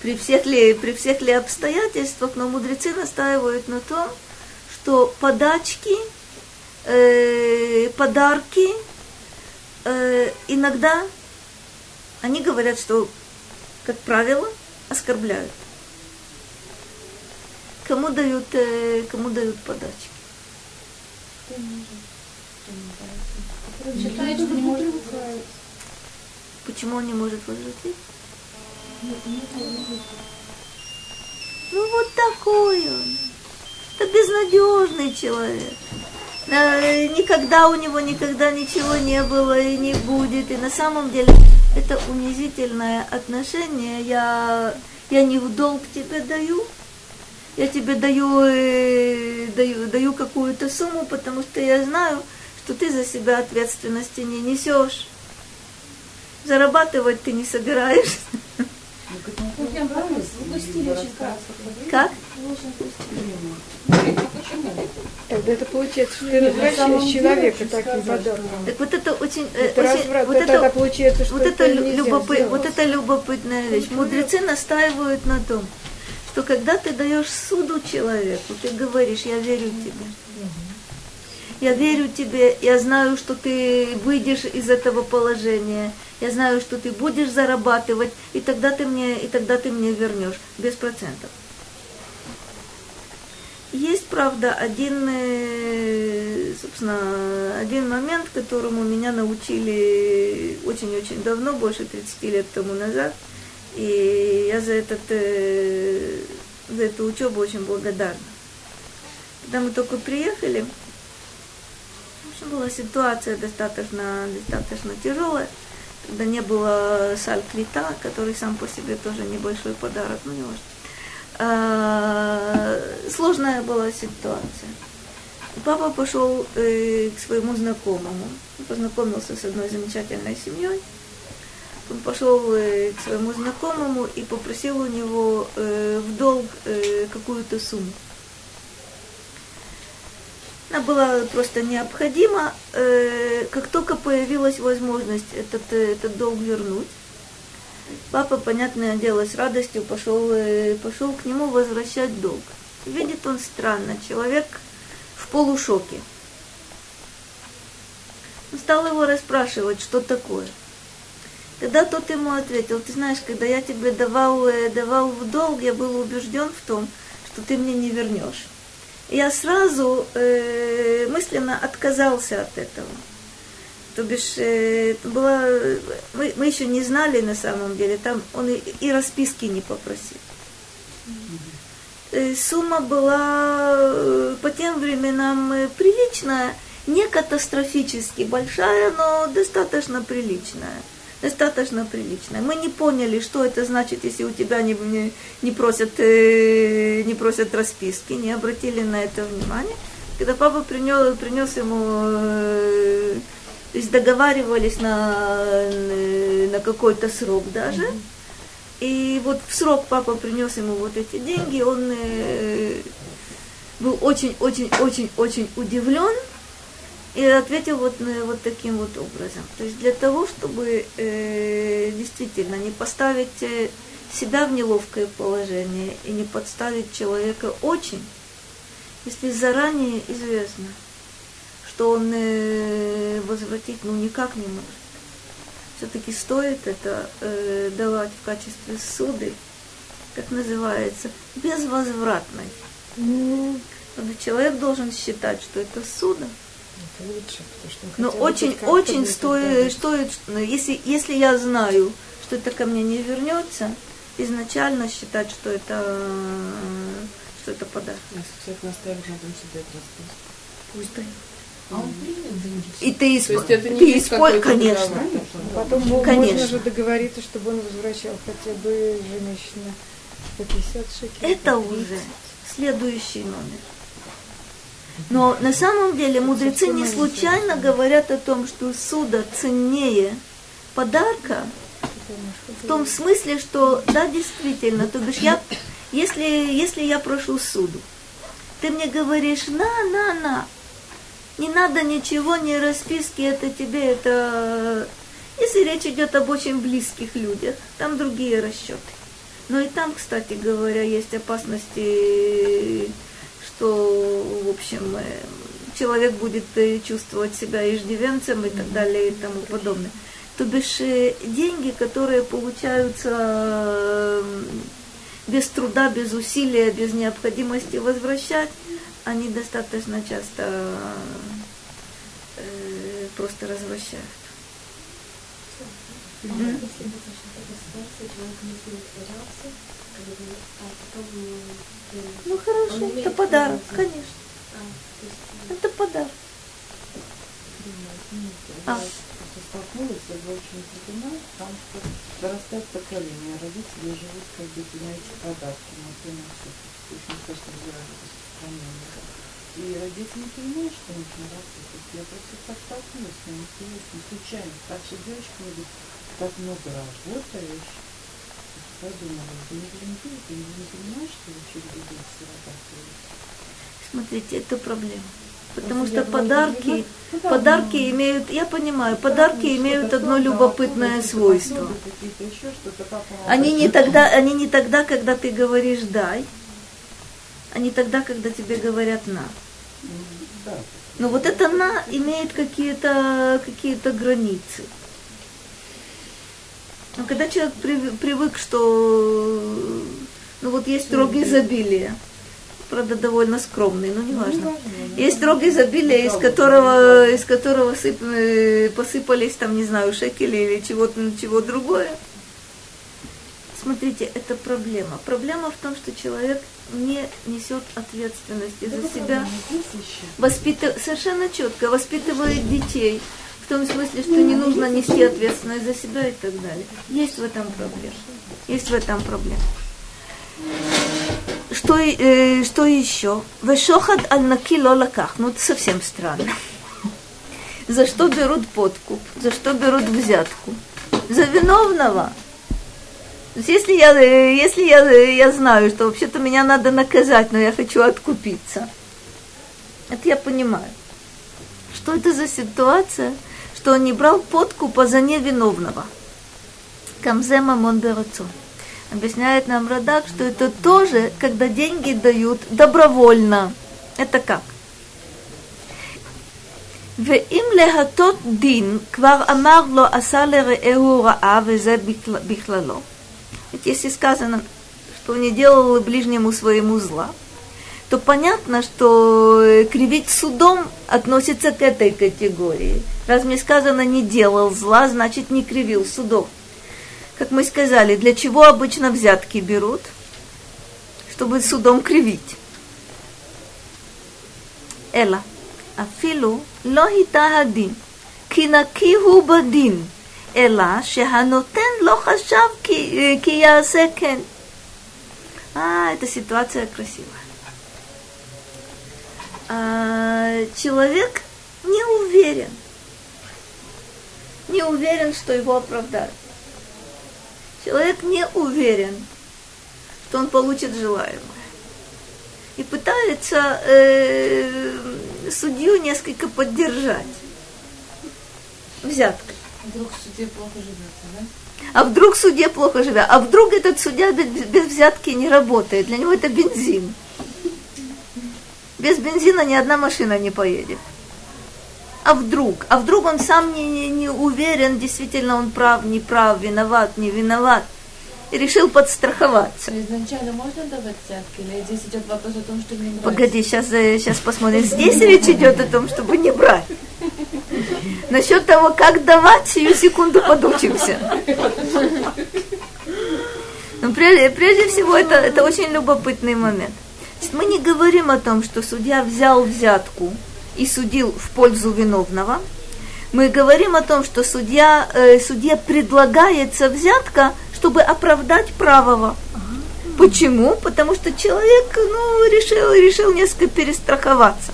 при всех ли, при всех ли обстоятельствах, но мудрецы настаивают на том, что подачки э, подарки, э, иногда они говорят, что, как правило, оскорбляют. Кому дают, э, кому дают подачки? Считает, не может возвратить. Почему он не может возвратить? Ну вот такой он. Это безнадежный человек. Никогда у него никогда ничего не было и не будет. И на самом деле это унизительное отношение. Я, я не в долг тебе даю. Я тебе даю, э, даю, даю какую-то сумму, потому что я знаю, что ты за себя ответственности не несешь. Зарабатывать ты не собираешься. Как? Тогда это получается, что ты развращаешь человека так и подарок. Так вот это очень... Это очень разврат, вот это, это получается, что вот это, это любопыт, вот это любопытная вещь. Мудрецы настаивают на том, что когда ты даешь суду человеку, ты говоришь, я верю тебе. Я верю тебе, я знаю, что ты выйдешь из этого положения, я знаю, что ты будешь зарабатывать, и тогда ты мне, и тогда ты мне вернешь, без процентов. Есть, правда, один, собственно, один момент, которому меня научили очень-очень давно, больше тридцати лет тому назад, и я за, этот, за эту учебу очень благодарна. Когда мы только приехали, была ситуация достаточно, достаточно тяжелая, когда не было саль квита, который сам по себе тоже небольшой подарок, ну не важно. А, сложная была ситуация. Папа пошел э, к своему знакомому, он познакомился с одной замечательной семьей, он пошел э, к своему знакомому и попросил у него э, в долг э, какую-то сумму. Она была просто необходима. Как только появилась возможность этот, этот долг вернуть, папа, понятное дело, с радостью пошел, пошел к нему возвращать долг. Видит он странно, человек в полушоке. Он стал его расспрашивать, что такое. Тогда тот ему ответил, ты знаешь, когда я тебе давал, давал в долг, я был убежден в том, что ты мне не вернешь. Я сразу э, мысленно отказался от этого. То бишь, э, была, мы, мы еще не знали на самом деле, там он и, и расписки не попросил. Э, сумма была по тем временам приличная, не катастрофически большая, но достаточно приличная. Достаточно приличная. Мы не поняли, что это значит, если у тебя не, не, не, просят, э, не просят расписки, не обратили на это внимание. Когда папа принес, принес ему, э, то есть договаривались на, э, на какой-то срок даже, mm-hmm. и вот в срок папа принес ему вот эти деньги, он э, был очень-очень-очень-очень удивлен. И ответил вот, вот таким вот образом. То есть для того, чтобы э, действительно не поставить себя в неловкое положение и не подставить человека очень, если заранее известно, что он э, возвратить ну никак не может. Все-таки стоит это э, давать в качестве суды, как называется, безвозвратной. Mm. Человек должен считать, что это суда. Лучше, но очень-очень стоит, стоит, если, если я знаю, что это ко мне не вернется, изначально считать, что это, что это подарок. Если наставит, надо себе это пусть дает. А он примет деньги. И ты используешь, конечно. Правильно? Потом конечно. Можно же договориться, чтобы он возвращал хотя бы женщину по пятьдесят шекелей. Это уже следующий номер. Но на самом деле мудрецы не случайно говорят о том, что суда ценнее подарка, в том смысле, что да, действительно, то бишь я, если, если я прошу суду, ты мне говоришь, на, на, на, не надо ничего, ни расписки, это тебе, это... Если речь идет об очень близких людях, там другие расчеты. Но и там, кстати говоря, есть опасности... что, в общем, человек будет чувствовать себя иждивенцем и так далее и тому подобное. То бишь деньги, которые получаются без труда, без усилия, без необходимости возвращать, они достаточно часто просто развращают. Mm-hmm. Ну хорошо, это подарок, конечно. Это подарок. А. Столкнулась, я была очень удивлена, потому что дорастает поколение, родители живут как бы на эти подарки, на то на все, очень страшно выражаться. И родители не понимают, что нужно работать. Я просто так столкнулась, но интересно, случайно. Старшая девочка говорит, так много работаешь. Подумала, ты не понимаешь, ты не понимаешь, что вообще людей все работают. Смотрите, это проблема. Потому что подарки, подарки имеют, я понимаю, подарки имеют одно любопытное свойство. Они не тогда, они не тогда, когда ты говоришь «дай», они тогда, когда тебе говорят «на». Но вот это «на» имеет какие-то, какие-то границы. Но когда человек привык, что ну вот есть рог изобилия, правда, довольно скромный, но не важно. Есть рог изобилия, из которого, из которого сып, посыпались, там, не знаю, шекели или чего-то, чего другое. Смотрите, это проблема. Проблема в том, что человек не несет ответственности за себя. Воспитыв... Совершенно четко воспитывает детей. В том смысле, что не нужно нести ответственность за себя и так далее. Есть в этом проблема. Есть в этом проблема. Что, э, что еще? Вешохад аль-наки лолаках. Ну, это совсем странно. За что берут подкуп? За что берут взятку? За виновного. То есть, если, я, если я, я знаю, что вообще-то меня надо наказать, но я хочу откупиться. Это я понимаю. Что это за ситуация, что он не брал подкупа за невиновного? Камзе мамон берацон. Объясняет нам Радак, что это тоже, когда деньги дают добровольно. Это как? Веим лехатот дин квар амарло асалере эураа везе бихлало. Ведь если сказано, что не делал ближнему своему зла, то понятно, что кривить судом относится к этой категории. Раз мне сказано не делал зла, значит не кривил судом. Как мы сказали, для чего обычно взятки берут? Чтобы судом кривить. Эла. Афилу лохита хадин. Кинакиху бадин. Эла шеханотен лохашав киясекен. А, эта ситуация красивая. А, человек не уверен. Не уверен, что его оправдают. Человек не уверен, что он получит желаемое. И пытается э, судью несколько поддержать. Взяткой. Вдруг судья плохо живет, да? А вдруг судья плохо живет. А вдруг этот судья без взятки не работает. Для него это бензин. Без бензина ни одна машина не поедет. А вдруг? А вдруг он сам не, не, не уверен, действительно он прав, не прав, виноват, не виноват. И решил подстраховаться. Но изначально можно давать взятки? Или здесь идет вопрос о том, чтобы не брать? Погоди, сейчас, сейчас посмотрим. Здесь речь идет о том, чтобы не брать. Насчет того, как давать, сию секунду подучимся. Но прежде, прежде всего, это, это очень любопытный момент. Мы не говорим о том, что судья взял взятку и судил в пользу виновного. Мы говорим о том, что судья, э, судье предлагается взятка, чтобы оправдать правого. Ага. Почему? Потому что человек ну, решил, решил несколько перестраховаться.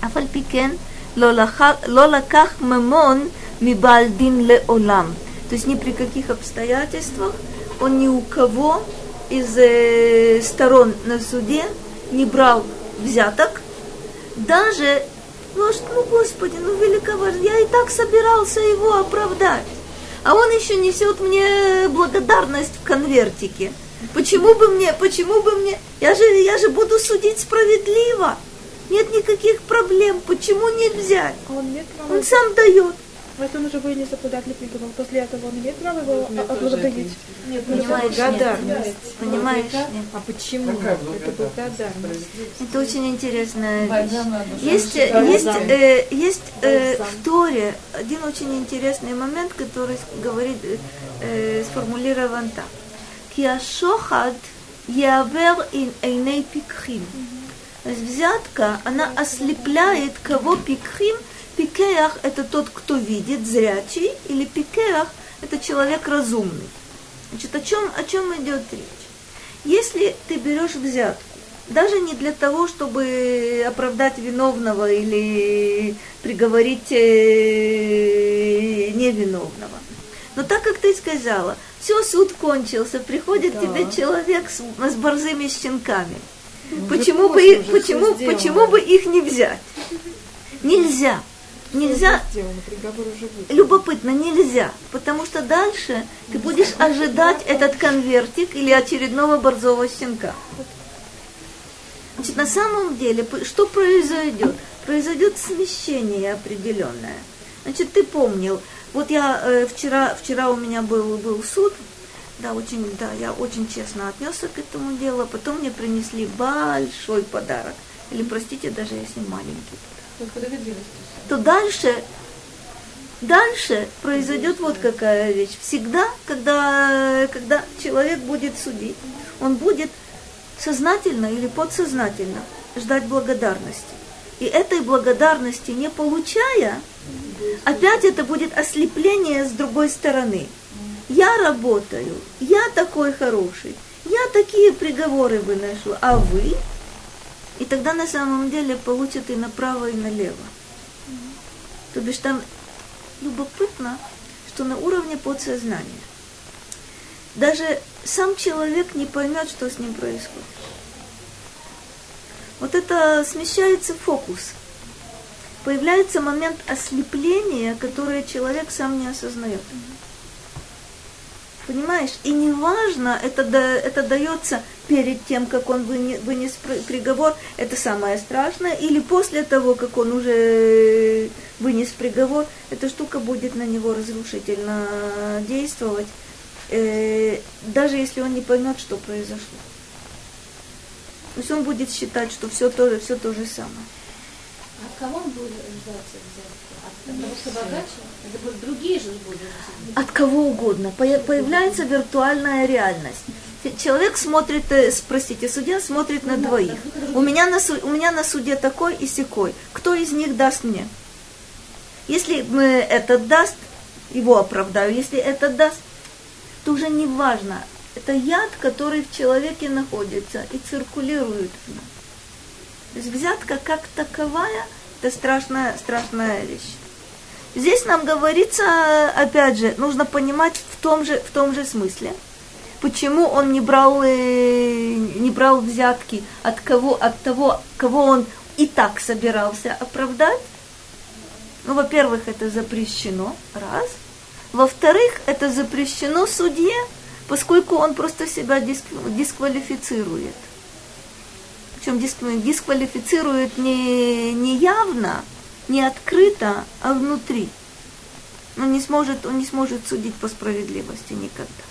Афальпикен лолаках мемон мибальдин леолам. То есть ни при каких обстоятельствах он ни у кого из э, сторон на суде не брал взяток. Даже, ну, ну Господи, ну великого, я и так собирался его оправдать. А он еще несет мне благодарность в конвертике. Почему бы мне, почему бы мне, я же, я же буду судить справедливо. Нет никаких проблем. Почему нельзя? Он, нет права... он сам дает. Вот он уже вынес податный приговор. После этого он имеет право его отблагодарить. Нет, понимаешь, нет. Понимаешь? Нет. А почему? Это благодарность. Это очень интересная вещь. Есть, есть, э, есть э, в Торе один очень интересный момент, который говорит, э, сформулирован так. Киашохад явер ин эйней пикхим. То есть взятка, она ослепляет кого пикхим. Пикеах – это тот, кто видит, зрячий, или пикеах – это человек разумный. Значит, о чем, о чем идет речь? Если ты берешь взятку, даже не для того, чтобы оправдать виновного или приговорить невиновного, но так, как ты сказала, все, суд кончился, приходит да. тебе человек с, с борзыми щенками. Ну, почему бы, их, почему, почему бы их не взять? Нельзя. Нельзя, любопытно, нельзя, потому что дальше ты будешь ожидать этот конвертик или очередного борзого щенка. Значит, на самом деле, что произойдет? Произойдет смещение определенное. Значит, ты помнил, вот я э, вчера, вчера у меня был, был суд, да, очень, да, я очень честно отнесся к этому делу, потом мне принесли большой подарок, или, простите, даже если маленький. То дальше, дальше произойдет вот какая вещь. Всегда, когда, когда человек будет судить, он будет сознательно или подсознательно ждать благодарности. И этой благодарности не получая, опять это будет ослепление с другой стороны. Я работаю, я такой хороший, я такие приговоры выношу, а вы... И тогда на самом деле получат и направо, и налево. То бишь там любопытно, что на уровне подсознания. Даже сам человек не поймет, что с ним происходит. Вот это смещается фокус. Появляется момент ослепления, который человек сам не осознает. Понимаешь? И неважно, это, это дается перед тем, как он вынес приговор, это самое страшное, или после того, как он уже вынес приговор, эта штука будет на него разрушительно действовать, даже если он не поймет, что произошло. То есть он будет считать, что все то же, все то же самое. А от кого он будет ждаться взятки? От того, что богаче? Это будут другие же будут. От кого угодно. Появляется виртуальная реальность. Человек смотрит, простите, судья смотрит на двоих. У меня на, у меня на суде такой и сякой. Кто из них даст мне? Если этот даст, его оправдаю. Если этот даст, то уже не важно. Это яд, который в человеке находится и циркулирует в нем. То есть взятка как таковая, это страшная, страшная вещь. Здесь нам говорится, опять же, нужно понимать в том же, в том же смысле, почему он не брал, не брал взятки от кого, от того, кого он и так собирался оправдать. Ну, во-первых, это запрещено, раз. Во-вторых, это запрещено судье, поскольку он просто себя дисквалифицирует. Причем дисквалифицирует не, не явно, не открыто, а внутри. Он не сможет, он не сможет судить по справедливости никогда.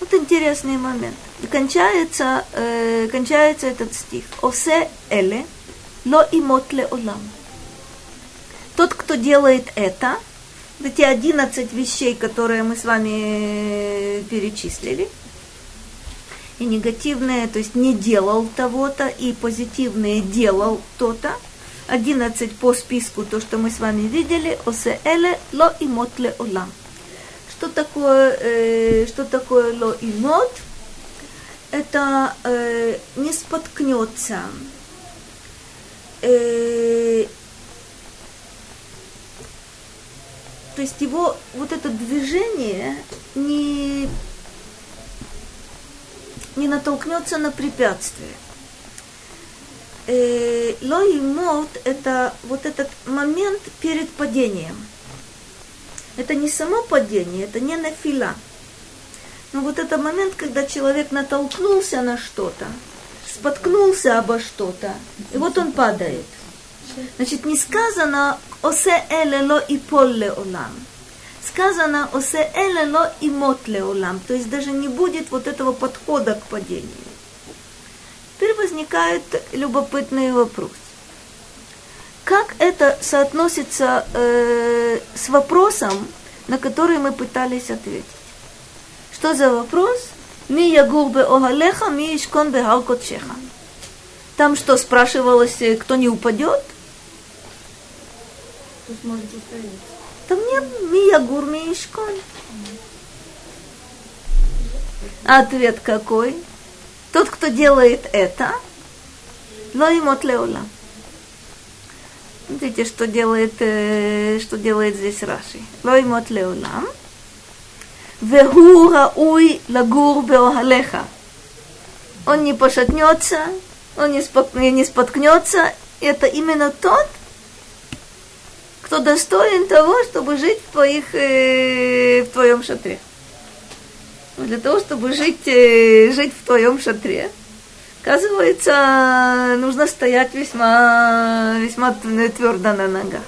Вот интересный момент. И кончается, э, кончается этот стих. Осе эле ло имот ле олам. Тот, кто делает это, эти одиннадцать вещей, которые мы с вами перечислили, и негативное, то есть не делал того-то, и позитивное делал то-то. одиннадцать по списку, то, что мы с вами видели. Осе эле ло имот ле олам. Что такое, э, что такое ло имот? Это э, не споткнется, э, то есть его вот это движение не не натолкнется на препятствие. Лоимот – это вот этот момент перед падением. Это не само падение, это не нафила. Но вот этот момент, когда человек натолкнулся на что-то, споткнулся обо что-то, и вот он падает. Значит, не сказано «Осе элело и полле олам». Сказано «Осе элело и мотле олам». То есть даже не будет вот этого подхода к падению. Теперь возникает любопытный вопрос. Как это соотносится э, с вопросом, на который мы пытались ответить? Что за вопрос? «Ми ягур бе огалеха, ми ишкон бе халкотшеха». Там что, спрашивалось, кто не упадет? Кто сможет устоять? Там нет «ми ягур, ми ишкон». Ответ какой? Тот, кто делает это, ло имот леолам. Смотрите, что делает, что делает здесь Раши. Ло имот леолам. Вегу рауй лагур беогалеха. Он не пошатнется, он не споткнется. Это именно тот, кто достоин того, чтобы жить в, твоих, в твоем шатре. Для того, чтобы жить, жить в твоем шатре, оказывается, нужно стоять весьма, весьма твердо на ногах.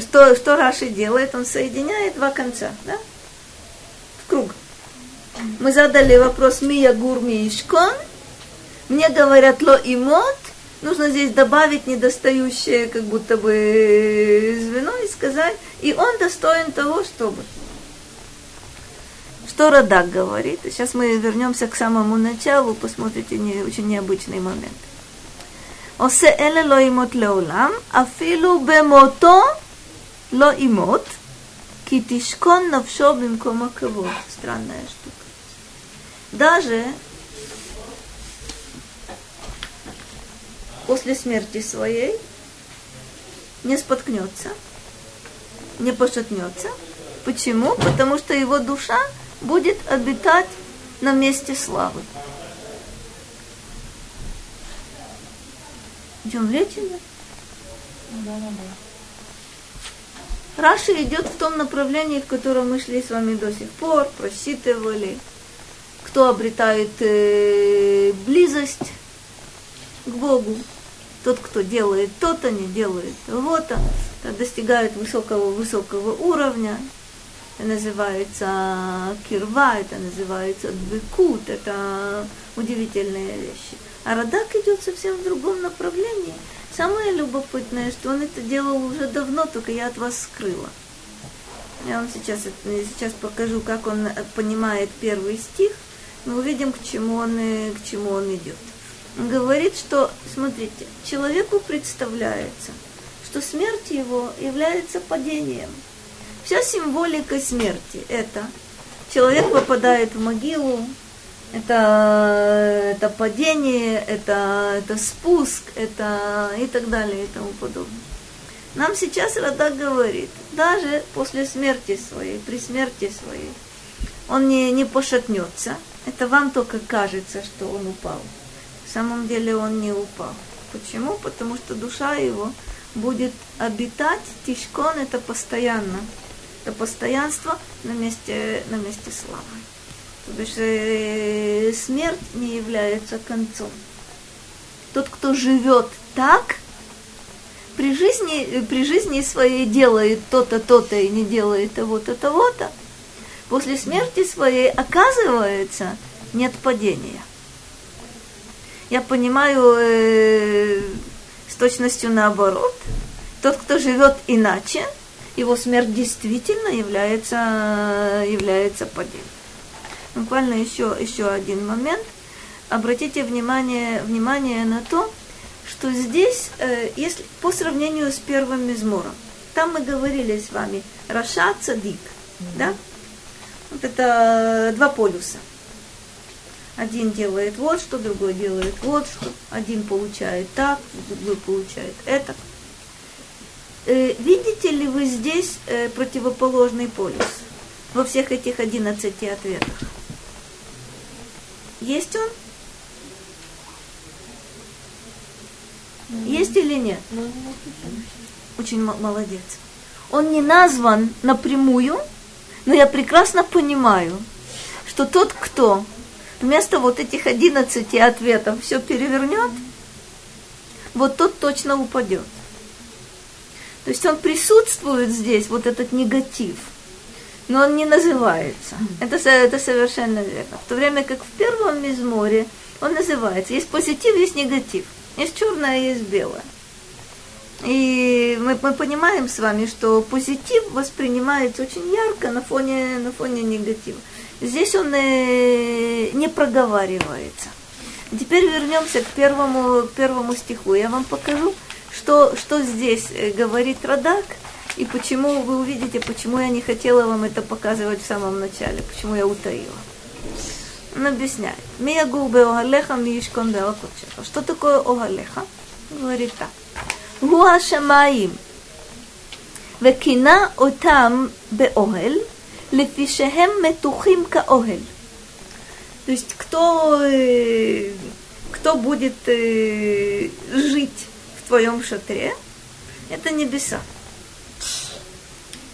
Что, что Раши делает? Он соединяет два конца, да? В круг. Мы задали вопрос «Ми ягур, ми ишкон». Мне говорят «Ло и мот». Нужно здесь добавить недостающее как будто бы звено и сказать «И он достоин того, чтобы». Что Радак говорит? Сейчас мы вернемся к самому началу, посмотрите не, очень необычный момент. Осе эле ло имот леолам, афилу бемото ло имот, ки тишкон навшо бимком акавод. Странная штука. Даже после смерти своей не споткнется, не пошатнется. Почему? Потому что его душа будет обитать на месте славы. В чем речь идет? Раши идет в том направлении, в котором мы шли с вами до сих пор, просчитывали, кто обретает э, близость к Богу, тот, кто делает то-то, не делает того-то, достигает высокого-высокого уровня. Это называется кирва, это называется двекут, это удивительные вещи. А Радак идет совсем в другом направлении. Самое любопытное, что он это делал уже давно, только я от вас скрыла. Я вам сейчас, сейчас покажу, как он понимает первый стих. Мы увидим, к чему он, к чему он идет. Он говорит, что, смотрите, человеку представляется, что смерть его является падением. Вся символика смерти – это человек попадает в могилу, это, это падение, это, это спуск, это и так далее и тому подобное. Нам сейчас Радак говорит, даже после смерти своей, при смерти своей, он не, не пошатнется. Это вам только кажется, что он упал. На самом деле он не упал. Почему? Потому что душа его будет обитать, тишкон – это постоянно. Это постоянство на месте, на месте славы. То бишь смерть не является концом. Тот, кто живет так, при жизни, при жизни своей делает то-то, то-то и не делает того-то, того-то, после смерти своей, оказывается, нет падения. Я понимаю э, с точностью наоборот. Тот, кто живет иначе, его смерть действительно является, является падением. Буквально еще, еще один момент. Обратите внимание, внимание на то, что здесь, если, по сравнению с первым мизмором, там мы говорили с вами Раша, Цадик, mm-hmm. да? Вот это два полюса. Один делает вот что, другой делает вот что. Один получает так, другой получает это. Видите ли вы здесь противоположный полюс во всех этих одиннадцати ответах? Есть он? Mm-hmm. Есть или нет? Mm-hmm. Очень молодец. Он не назван напрямую, но я прекрасно понимаю, что тот, кто вместо вот этих одиннадцати ответов все перевернет, вот тот точно упадет. То есть он присутствует здесь, вот этот негатив, но он не называется. Это, это совершенно верно. В то время как в первом мизморе он называется. Есть позитив, есть негатив. Есть черное, есть белое. И мы, мы понимаем с вами, что позитив воспринимается очень ярко на фоне, на фоне негатива. Здесь он не проговаривается. Теперь вернемся к первому, к первому стиху. Я вам покажу, что, что здесь говорит Радак, и почему вы увидите, почему я не хотела вам это показывать в самом начале, почему я утаила. Он объясняет. Что такое огалеха? Говорит так. Гуа шамаим. Векина отам беогель, лефишехем метухим каогель. То есть кто, кто будет жить в твоем шатре, это небеса.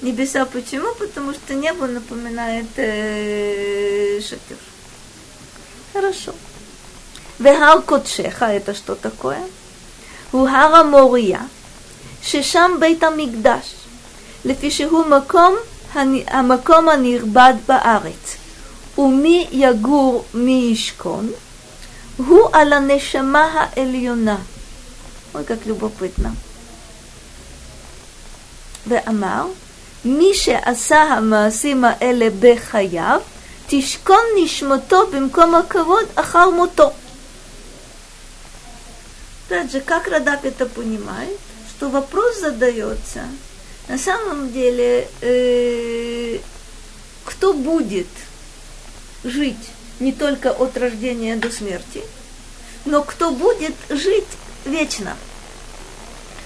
Небеса почему? Потому что небо напоминает шатер. Хорошо. Вегар котшеха, это что такое? Ухара Мория, шешам Бит Амикдаш, лефишеху маком анирбад баарец. Уми ягур мишкон, гу ала нешама эльона. Ой, как любопытно. Веамар, мише асаха маасима эле бехаяв, тишкон нишмото бимком акавод ахар мото. Опять же, как Радак это понимает, что вопрос задается, на самом деле, э, кто будет жить не только от рождения до смерти, но кто будет жить вечно.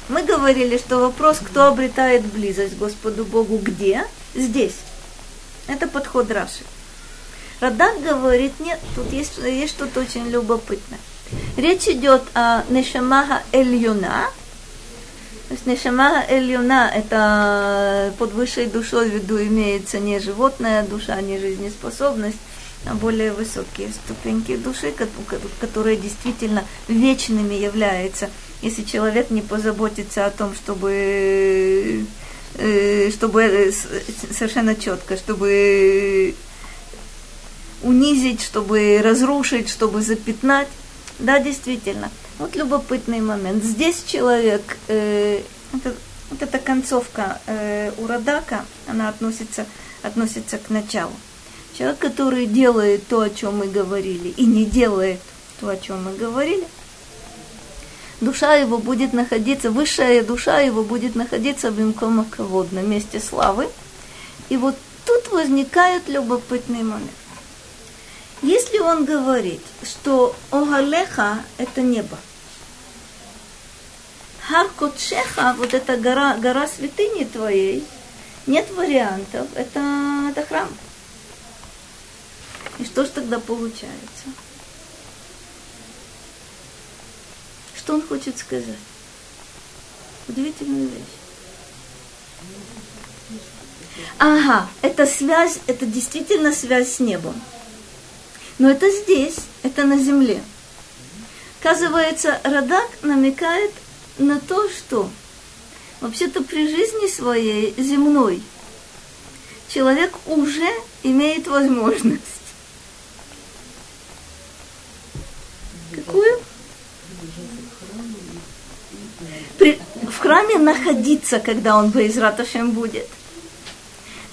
Мы говорили, что вопрос, кто обретает близость к Господу Богу, где? Здесь. Это подход Раши. Радак говорит, нет, тут есть, есть что-то очень любопытное. Речь идет о нешамаха эльюна. То есть нешамаха эльюна – это под высшей душой в виду имеется не животная душа, не жизнеспособность, а более высокие ступеньки души, которые действительно вечными являются, если человек не позаботится о том, чтобы, чтобы совершенно четко, чтобы унизить, чтобы разрушить, чтобы запятнать. Да, действительно. Вот любопытный момент. Здесь человек, э, это, вот эта концовка э, у Радака, она относится, относится к началу. Человек, который делает то, о чем мы говорили, и не делает то, о чем мы говорили, душа его будет находиться, высшая душа его будет находиться в имком акавод, на месте славы. И вот тут возникает любопытный момент. Если он говорит, что огалеха – это небо, харкотшеха – вот эта гора, гора святыни твоей, нет вариантов, это, это храм. И что же тогда получается? Что он хочет сказать? Удивительная вещь. Ага, это связь, это действительно связь с небом. Но это здесь, это на земле. Оказывается, Радак намекает на то, что вообще-то при жизни своей земной человек уже имеет возможность. Какую? При, в храме находиться, когда он Байзраташем будет.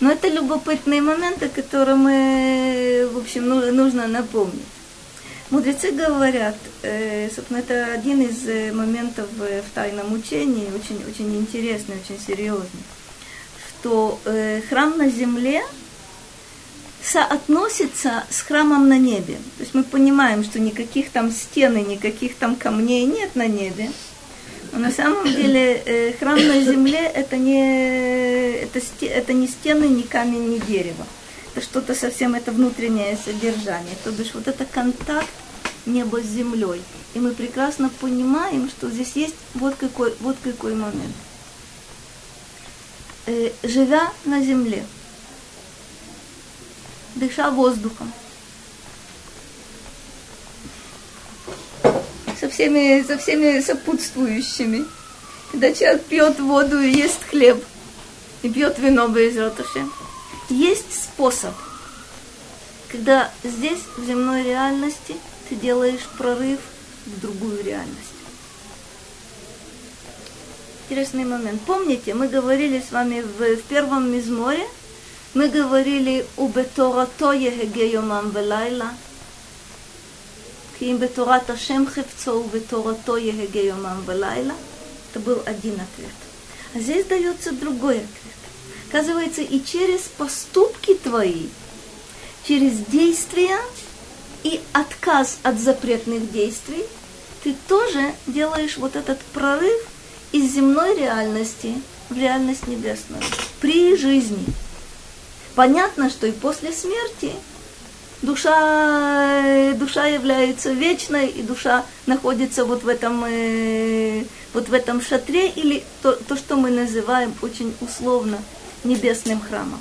Но это любопытные моменты, которые мы, в общем, нужно напомнить. Мудрецы говорят, собственно, это один из моментов в тайном учении, очень, очень интересный, очень серьезный, что храм на земле соотносится с храмом на небе. То есть мы понимаем, что никаких там стен и никаких там камней нет на небе. Но на самом деле храм на земле это не, это, это не стены, не камень, не дерево. Это что-то совсем, это внутреннее содержание. То бишь вот это контакт неба с землей. И мы прекрасно понимаем, что здесь есть вот какой, вот какой момент. Живя на земле, дыша воздухом, со всеми, со всеми сопутствующими. Когда человек пьет воду и ест хлеб, и пьет вино Байзраташем. Есть способ, когда здесь, в земной реальности, ты делаешь прорыв в другую реальность. Интересный момент. Помните, мы говорили с вами в, в первом мизморе, мы говорили о беторато егеге йомам велайла, ким беторат Ашем хевцо у беторато егеге йомам велайла. Это был один ответ. А здесь дается другой ответ. Оказывается, и через поступки твои, через действия и отказ от запретных действий, ты тоже делаешь вот этот прорыв из земной реальности в реальность небесную, при жизни. Понятно, что и после смерти душа, душа является вечной, и душа находится вот в этом, вот в этом шатре, или то, то, что мы называем очень условно небесным храмом.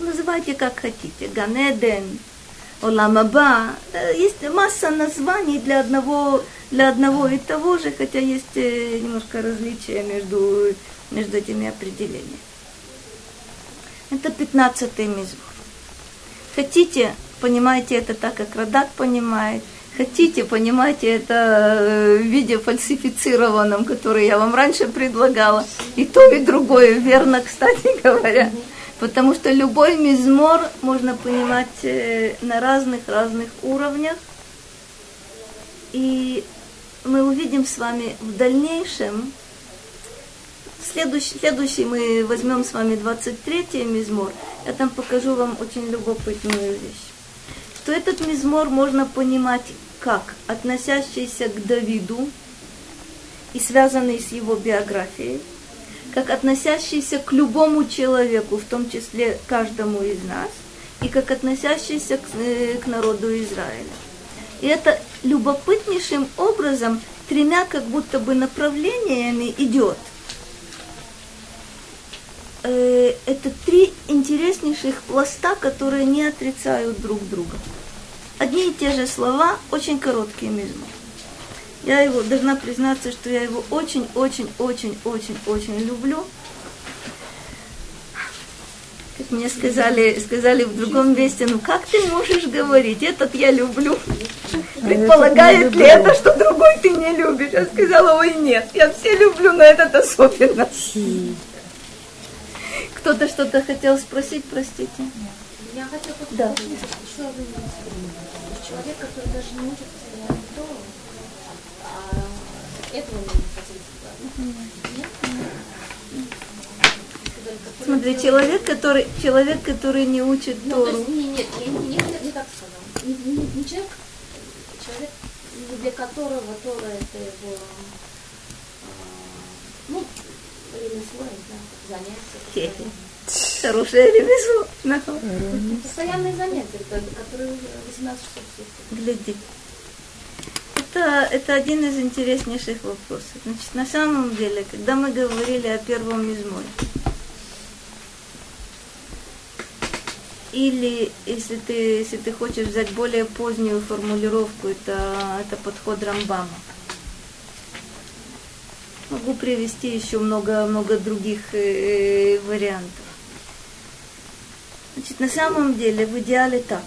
Называйте как хотите. Ган Эден, Олам аба. Есть масса названий для одного, для одного и того же, хотя есть немножко различия между, между этими определениями. Это пятнадцатый мизмор. Хотите, понимаете это так, как Радак понимает. Хотите, понимаете, это в виде фальсифицированном, который я вам раньше предлагала. И то, и другое верно, кстати говоря. Потому что любой мизмор можно понимать на разных-разных уровнях. И мы увидим с вами в дальнейшем. Следующий, следующий мы возьмем с вами двадцать третий мизмор. Я там покажу вам очень любопытную вещь. Что этот мизмор можно понимать как относящийся к Давиду и связанный с его биографией, как относящийся к любому человеку, в том числе каждому из нас, и как относящийся к, э, к народу Израиля. И это любопытнейшим образом тремя как будто бы направлениями идет. Э, это три интереснейших пласта, которые не отрицают друг друга. Одни и те же слова, очень короткие мизмор. Я его, должна признаться, что я его очень-очень-очень-очень-очень люблю. Как мне сказали, сказали в другом месте, ну как ты можешь говорить, этот я люблю. Предполагает ли это, что другой ты не любишь? Я сказала, ой, нет, я все люблю, но этот особенно. Кто-то что-то хотел спросить, простите. Я хотела посмотреть, что вы имеете. Человек, который даже не учит постоянно Тору, этого мы не хотели. Смотри, человек, который, человек, который не учит Тору. Нет, нет, не так сказал. Не человек, человек, для которого Тора это его, ну, ремесло, да, занятие. Хорошее ремесло. Постоянные занятия, которые восемнадцать часов в сутки. Гляди. Это, это один из интереснейших вопросов. Значит, на самом деле, когда мы говорили о первом мизморе, или если ты, если ты хочешь взять более позднюю формулировку, это, это подход Рамбама. Могу привести еще много-много других э, вариантов. Значит, на самом деле, в идеале так.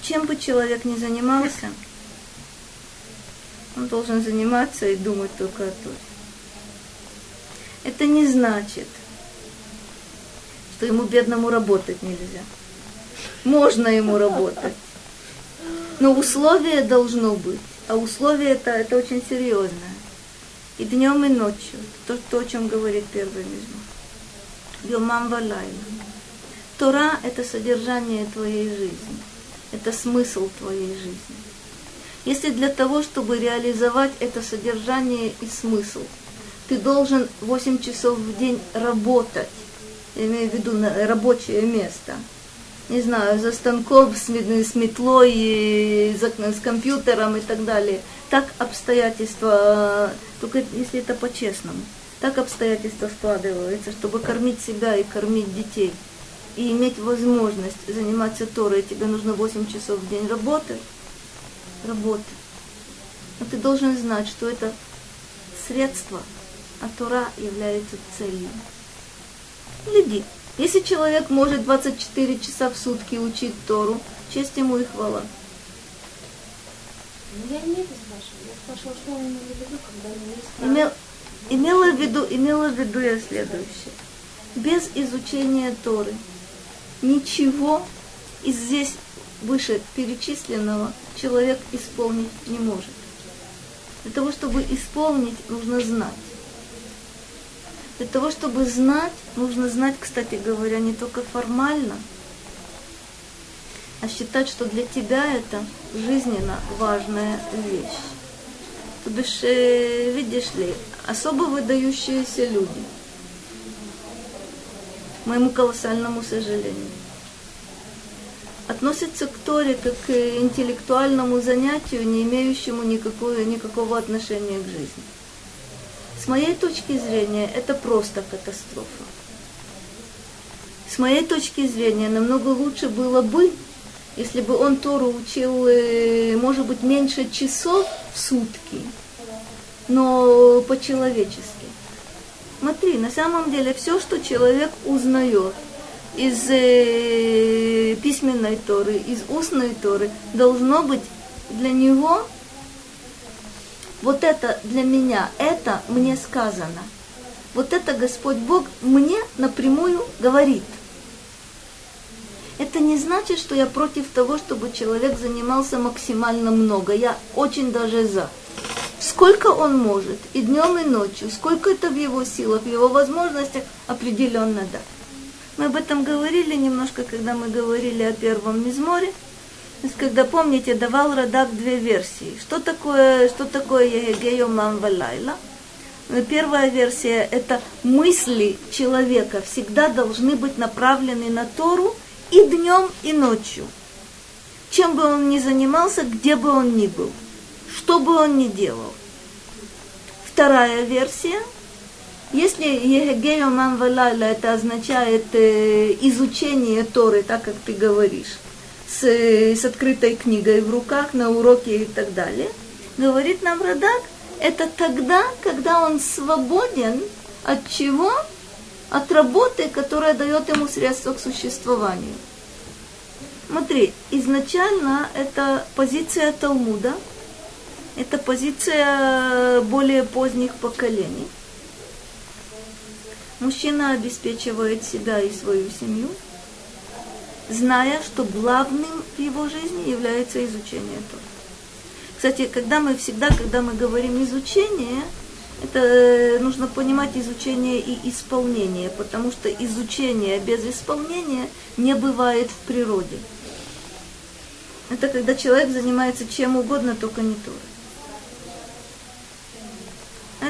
Чем бы человек ни занимался, он должен заниматься и думать только о том. Это не значит, что ему, бедному, работать нельзя. Можно ему работать. Но условие должно быть. А условие это, это очень серьезное. И днем, и ночью. То, то о чем говорит первый мизмор. Йомам валайла. Тора – это содержание твоей жизни. Это смысл твоей жизни. Если для того, чтобы реализовать это содержание и смысл, ты должен восемь часов в день работать, я имею в виду рабочее место, не знаю, за станком, с метлой, и за, с компьютером и так далее, так обстоятельства, только если это по-честному, так обстоятельства складываются, чтобы кормить себя и кормить детей, и иметь возможность заниматься Торой, тебе нужно восемь часов в день работать, работа. Но ты должен знать, что это средство, а Тора является целью. Гляди, если человек может двадцать четыре часа в сутки учить Тору, честь ему и хвала. Ну, я не это спрашиваю. Я спрашивала, что он имел в виду, когда он не спрашивал. Имел, имела в виду, имела в виду я следующее. Без изучения Торы ничего из здесь вышеперечисленного человек исполнить не может. Для того, чтобы исполнить, нужно знать. Для того, чтобы знать, нужно знать, кстати говоря, не только формально, а считать, что для тебя это жизненно важная вещь. То бишь, видишь ли, особо выдающиеся люди, к моему колоссальному сожалению, относятся к Торе как к интеллектуальному занятию, не имеющему никакого, никакого отношения к жизни. С моей точки зрения, это просто катастрофа. С моей точки зрения, намного лучше было бы, если бы он Тору учил, может быть, меньше часов в сутки, но по-человечески. Смотри, на самом деле, все, что человек узнает из э, письменной Торы, из устной Торы, должно быть для него, вот это для меня, это мне сказано. Вот это Господь Бог мне напрямую говорит. Это не значит, что я против того, чтобы человек занимался максимально много. Я очень даже за. Сколько он может, и днем, и ночью, сколько это в его силах, в его возможностях, определенно да. Мы об этом говорили немножко, когда мы говорили о первом мизморе. То есть, когда, помните, давал Радак две версии. Что такое, что такое «Егеем лам валайла»? Первая версия – это мысли человека всегда должны быть направлены на Тору и днем, и ночью. Чем бы он ни занимался, где бы он ни был, что бы он ни делал. Вторая версия – если «Егеем лам валайла» – это означает изучение Торы, так как ты говоришь, с, с открытой книгой в руках, на уроке и так далее, говорит нам Радак, это тогда, когда он свободен от чего? От работы, которая дает ему средства к существованию. Смотри, изначально это позиция Талмуда, это позиция более поздних поколений. Мужчина обеспечивает себя и свою семью, зная, что главным в его жизни является изучение Торы. Кстати, когда мы всегда, когда мы говорим изучение, это нужно понимать изучение и исполнение, потому что изучение без исполнения не бывает в природе. Это когда человек занимается чем угодно, только не Торой.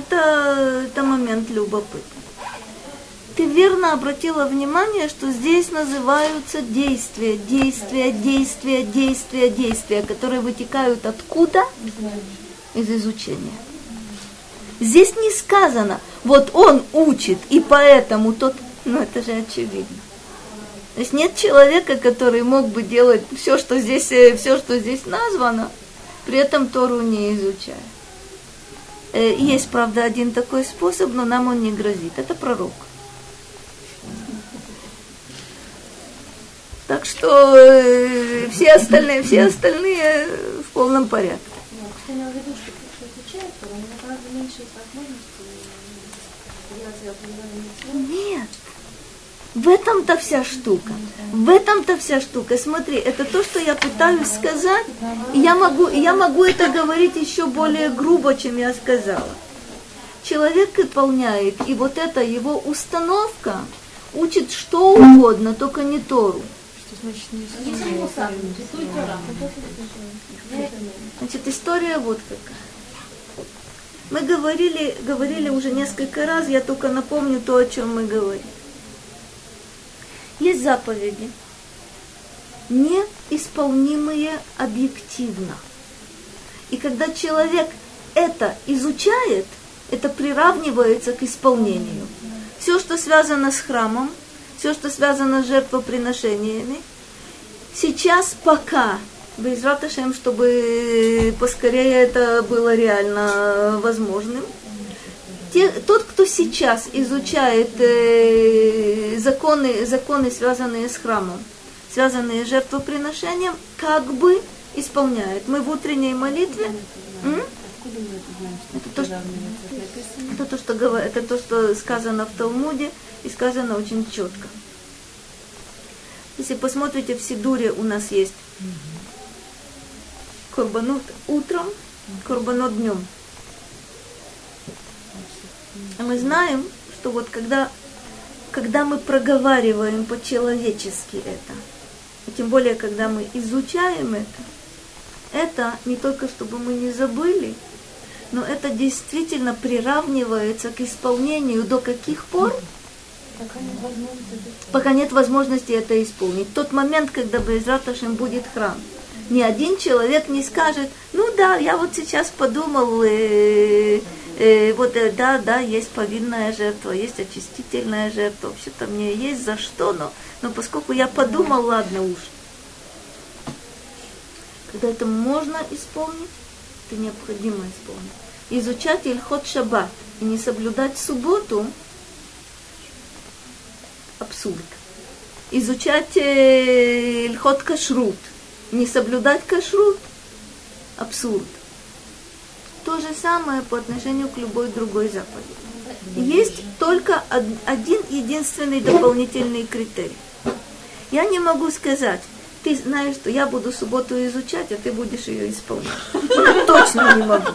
Это, это момент любопытный. Ты верно обратила внимание, что здесь называются действия, действия, действия, действия, действия, которые вытекают откуда? Из изучения. Здесь не сказано, вот он учит, и поэтому тот... Ну, это же очевидно. То есть нет человека, который мог бы делать все, что здесь, все, что здесь названо, при этом Тору не изучая. Есть, правда, один такой способ, но нам он не грозит. Это пророк. Так что э, все остальные, все остальные в полном порядке. Нет, я имела в виду, что кто-то отвечает, то у него гораздо меньше возможностей. Нет, в этом-то вся штука. В этом-то вся штука. Смотри, это то, что я пытаюсь сказать, и я могу, я могу это говорить еще более грубо, чем я сказала. Человек выполняет, и вот эта его установка учит что угодно, только не Тору. Значит, история вот какая. Мы говорили, говорили уже несколько раз, я только напомню то, о чем мы говорили. Есть заповеди, неисполнимые объективно. И когда человек это изучает, это приравнивается к исполнению. Все, что связано с храмом, все, что связано с жертвоприношениями, сейчас пока Байзраташем, чтобы поскорее это было реально возможным. Те, тот, кто сейчас изучает э, законы, законы, связанные с храмом, связанные с жертвоприношением, как бы исполняет. Мы в утренней молитве... Это то, что, это, то, что, это то, что сказано в Талмуде и сказано очень четко. Если посмотрите, в Сидуре у нас есть корбанот утром, корбанот днем. А мы знаем, что вот когда, когда мы проговариваем по-человечески это, и тем более, когда мы изучаем это, это не только чтобы мы не забыли, но это действительно приравнивается к исполнению до каких пор? Пока нет возможности, Пока нет возможности это исполнить. В тот момент, когда Байзраташем будет храм, ни один человек не скажет: ну да, я вот сейчас подумал, э, э, вот э, да, да, есть повинная жертва, есть очистительная жертва, вообще-то мне есть за что, но, но поскольку я подумал, ладно уж. Когда это можно исполнить, это необходимо исполнить. Изучать Ильхот Шаббат и не соблюдать субботу – абсурд. Изучать Ильхот Кашрут, не соблюдать Кашрут – абсурд. То же самое по отношению к любой другой заповеди. Есть только один единственный дополнительный критерий. Я не могу сказать: ты знаешь, что я буду субботу изучать, а ты будешь ее исполнять. Я точно не могу.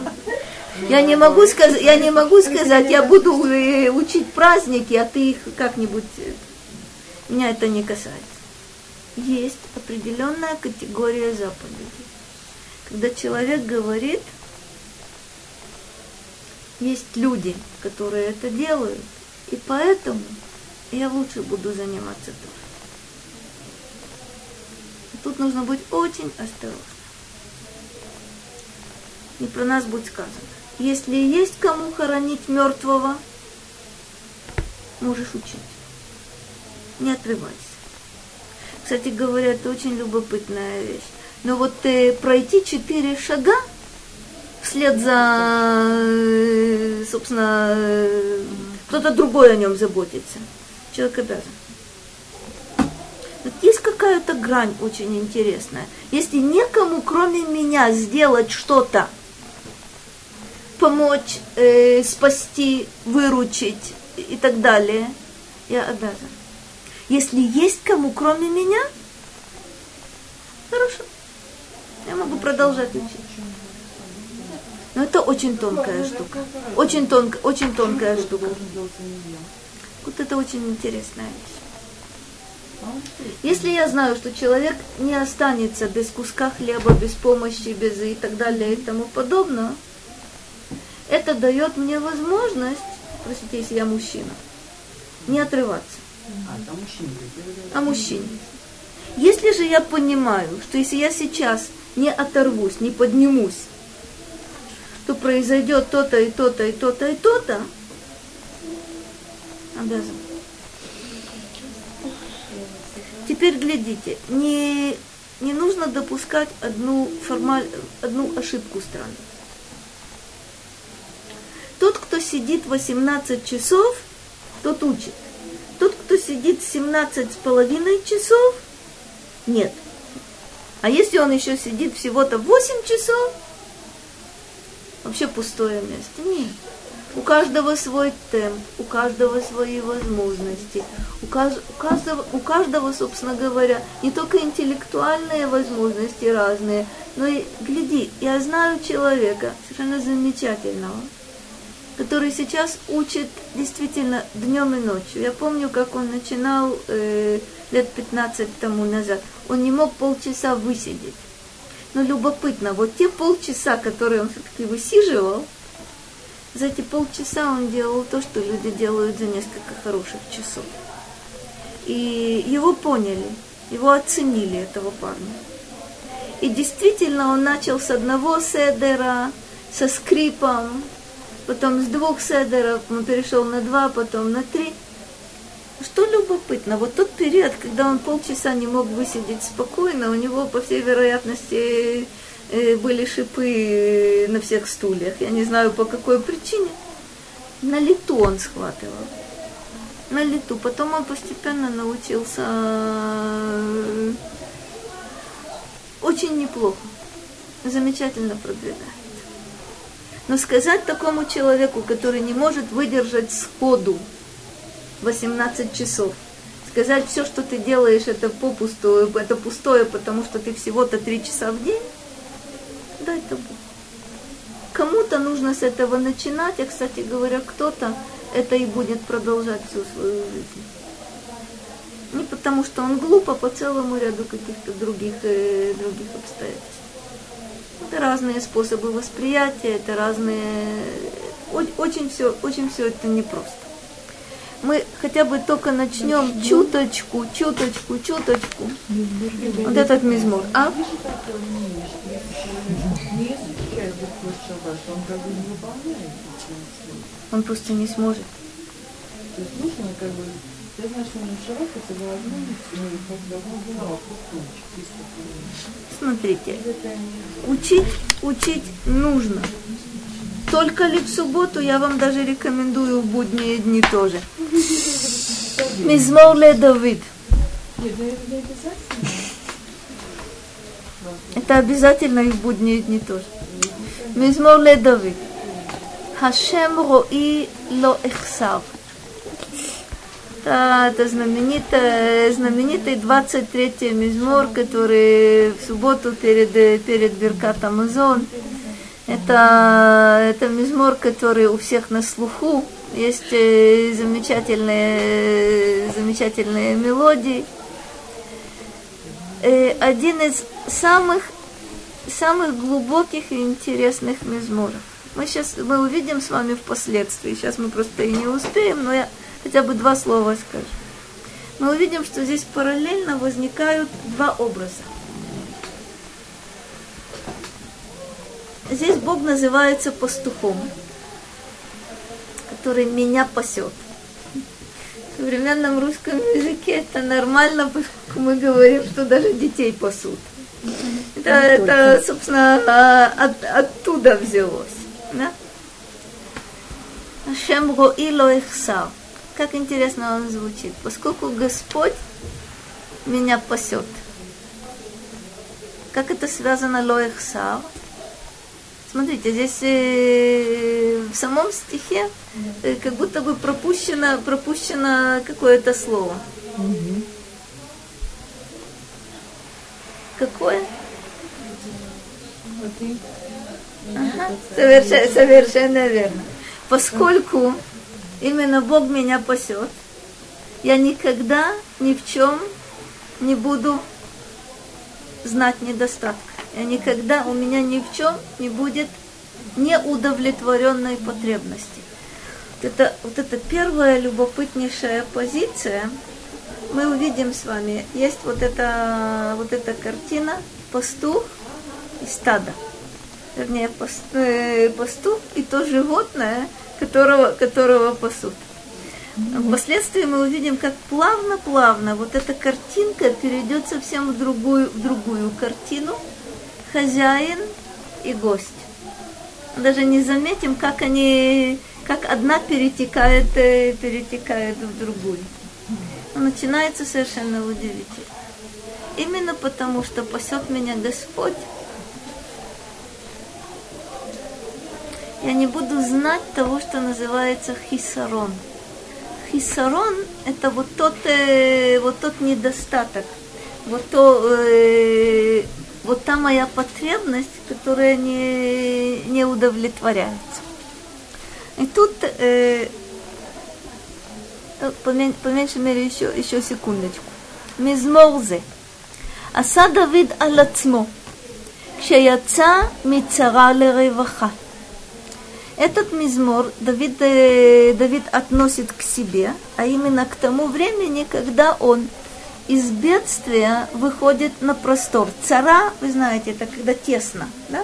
Я не могу, сказ... я не могу сказать, я буду учить праздники, а ты их как-нибудь... Меня это не касается. Есть определенная категория заповедей. Когда человек говорит, есть люди, которые это делают, и поэтому я лучше буду заниматься Торой. Тут нужно быть очень осторожным. Не про нас будет сказано. Если есть кому хоронить мертвого, можешь учить. Не отрывайся. Кстати говоря, это очень любопытная вещь. Но вот э, пройти четыре шага вслед за, э, собственно, э, кто-то другой о нем заботится. Человек обязан. Есть какая-то грань очень интересная. Если некому, кроме меня, сделать что-то, помочь, э, спасти, выручить и так далее, я обязана. Если есть кому, кроме меня, хорошо, я могу продолжать учить. Но это очень тонкая штука. Очень тонкая, очень тонкая штука. Вот это очень интересная вещь. Если я знаю, что человек не останется без куска хлеба, без помощи, без и так далее и тому подобное, это дает мне возможность, простите, если я мужчина, не отрываться. А мужчине. Если же я понимаю, что если я сейчас не оторвусь, не поднимусь, то произойдет то-то и то-то и то-то и то-то, обязан. Теперь глядите, не, не нужно допускать одну, формаль, одну ошибку странную. Тот, кто сидит восемнадцать часов, тот учит. Тот, кто сидит семнадцать с половиной часов, нет. А если он еще сидит всего-то восемь часов, вообще пустое место. Нет. У каждого свой темп, у каждого свои возможности, у, каж, у, каждого, у каждого, собственно говоря, не только интеллектуальные возможности разные, но и, гляди, я знаю человека совершенно замечательного, который сейчас учит действительно днем и ночью. Я помню, как он начинал э, лет пятнадцать тому назад, он не мог полчаса высидеть. Но любопытно, вот те полчаса, которые он все-таки высиживал, за эти полчаса он делал то, что люди делают за несколько хороших часов. И его поняли, его оценили, этого парня. И действительно он начал с одного седера, со скрипом, потом с двух седеров, он перешел на два, потом на три. Что любопытно, вот тот период, когда он полчаса не мог высидеть спокойно, у него, по всей вероятности, были шипы на всех стульях. Я не знаю, по какой причине. На лету он схватывал. На лету. Потом он постепенно научился очень неплохо. Замечательно продвигает. Но сказать такому человеку, который не может выдержать сходу восемнадцать часов, сказать, все, что ты делаешь, это попусту, это пустое, потому что ты всего-то три часа в день, да, это Бог. Кому-то нужно с этого начинать, а, кстати говоря, кто-то это и будет продолжать всю свою жизнь. Не потому что он глуп, а по целому ряду каких-то других, э, других обстоятельств. Это разные способы восприятия, это разные... Очень все, очень все это непросто. Мы хотя бы только начнем чуточку, чуточку, чуточку. Вот этот мизмор. А? Он просто не сможет. Смотрите, учить, учить нужно. Только ли в субботу, я вам даже рекомендую в будние дни тоже. Мизмор ле Давид. Это обязательно и в будние дни тоже. Мизмор ле Давид. Хашем рои ло эхсав. Да, это знаменитый, знаменитый двадцать третий мизмор, который в субботу перед, перед Биркат Амазон. Это, это мизмор, который у всех на слуху. Есть замечательные, замечательные мелодии. Один из самых, самых глубоких и интересных мизморов. Мы сейчас мы увидим с вами впоследствии. Сейчас мы просто и не успеем, но я... Хотя бы два слова скажу. Мы увидим, что здесь параллельно возникают два образа. Здесь Бог называется пастухом, который меня пасет. В современном русском языке это нормально, поскольку мы говорим, что даже детей пасут. Это, это собственно, от, оттуда взялось. Да? Ашем роило ихсав. Как интересно он звучит. Поскольку Господь меня пасет. Как это связано лоэхсав? Смотрите, здесь э, в самом стихе э, как будто бы пропущено, пропущено какое-то слово. Угу. Какое? Ага, совершенно, совершенно верно. Поскольку именно Бог меня пасет. Я никогда ни в чем не буду знать недостатка. Я никогда, у меня ни в чем не будет неудовлетворенной потребности. Вот это, вот это первая любопытнейшая позиция. Мы увидим с вами. Есть вот эта, вот эта картина пастух и стадо. Вернее, пастух и то животное, которого, которого пасут. Впоследствии мы увидим, как плавно-плавно вот эта картинка перейдет совсем в другую, в другую картину. Хозяин и гость. Даже не заметим, как они, как одна перетекает, перетекает в другую. Но начинается совершенно удивительно. Именно потому, что пасет меня Господь, я не буду знать того, что называется хиссарон. Хиссарон – это вот тот, э, вот тот недостаток, вот, то, э, вот та моя потребность, которая не, не удовлетворяется. И тут, э, по, мен, по меньшей мере, еще, еще секундочку. Мизморзе. Аса Давид алацмо, кшеяца мицара лереваха. Этот мизмор Давид, Давид относит к себе, а именно к тому времени, когда он из бедствия выходит на простор. Цара, вы знаете, это когда тесно, да?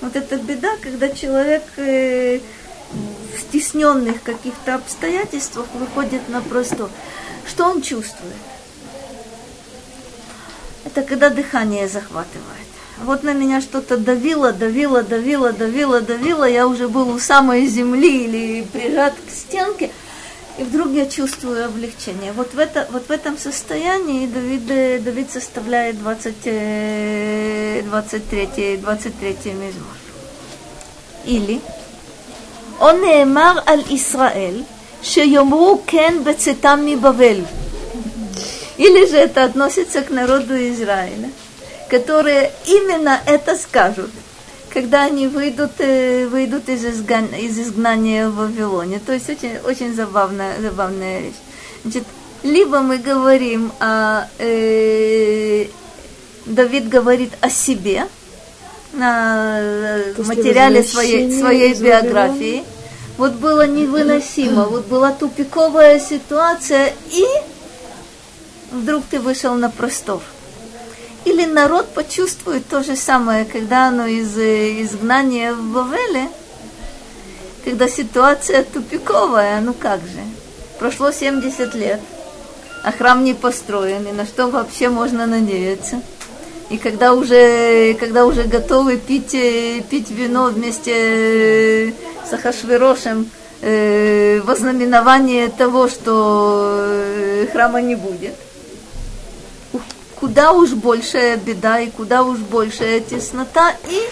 Вот эта беда, когда человек стесненных каких-то обстоятельствах выходит на простор. Что он чувствует? Это когда дыхание захватывает. Вот на меня что-то давило, давило, давило, давило, давило. Я уже был у самой земли или прижат к стенке. И вдруг я чувствую облегчение. Вот в, это, вот в этом состоянии Давид, Давид составляет двадцать третий мизмор. Или он неэмар аль Исраэль, шеёмру кен бецитам мибавель. Или же это относится к народу Израиля, которые именно это скажут, когда они выйдут, выйдут из, изган, из изгнания в Вавилоне. То есть очень, очень забавная, забавная вещь. Значит, либо мы говорим, о, э, Давид говорит о себе, на материале своей, своей биографии. Вот было невыносимо, вот была тупиковая ситуация, и вдруг ты вышел на простор. Или народ почувствует то же самое, когда оно из изгнания в Вавиле, когда ситуация тупиковая, ну как же, прошло семьдесят лет, а храм не построен, и на что вообще можно надеяться? И когда уже, когда уже готовы пить, пить вино вместе с Ахашверошем во знаменование того, что храма не будет, куда уж большая беда и куда уж большая теснота, и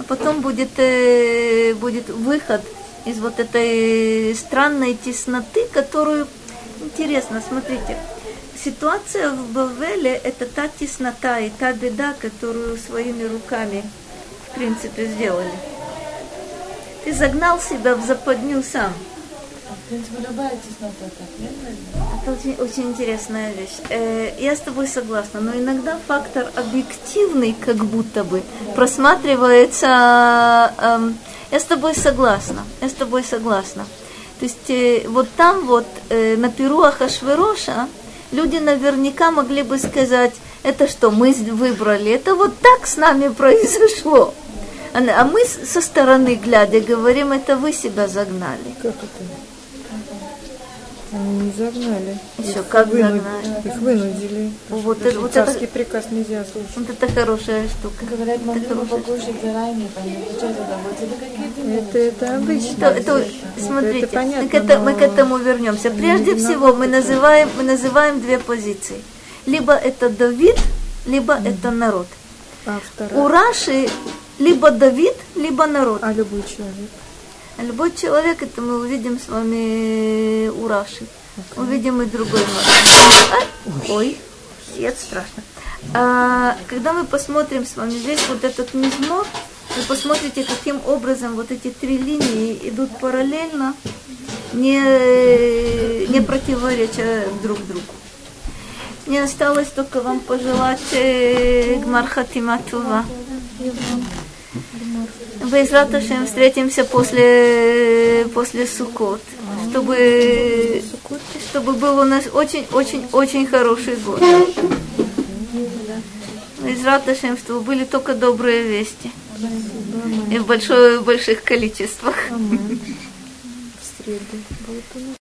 а потом будет, э, будет выход из вот этой странной тесноты, которую... Интересно, смотрите, ситуация в Бавеле – это та теснота и та беда, которую своими руками, в принципе, сделали. Ты загнал себя в западню сам. В принципе, любая теснота так, нет? Это очень, очень интересная вещь. Э, я с тобой согласна, но иногда фактор объективный, как будто бы, да, просматривается... Э, э, я с тобой согласна, я с тобой согласна. То есть э, вот там вот, э, на перу Ахашвероша, люди наверняка могли бы сказать, это что, мы выбрали, это вот так с нами произошло. А мы со стороны глядя говорим, это вы себя загнали. Как это? Они не загнали. Еще их как вынуд... загнали. Их вынудили. Вот это, вот царский это... приказ нельзя слушать. Вот это хорошая штука. Говорят, мы покушать заранее, получать удовольствие. Это, это, это обычно. Это, это, смотрите, это понятно, мы, к это, но... мы к этому вернемся. Прежде всего, мы называем, мы называем две позиции. Либо это Давид, либо mm. это народ. А вторая? У Раши либо Давид, либо народ. А любой человек? Любой человек, это мы увидим с вами у Раши. Okay. Увидим и другой момент. А? Ой, это страшно. А, когда мы посмотрим с вами здесь вот этот мизмор, вы посмотрите, каким образом вот эти три линии идут параллельно, не, не противореча друг другу. Мне осталось только вам пожелать гмар хатима тува. Байзраташем, встретимся после, после Суккот, чтобы, чтобы был у нас очень-очень-очень хороший год. Изратошем, чтобы были только добрые вести. И в большое, больших количествах. В среду.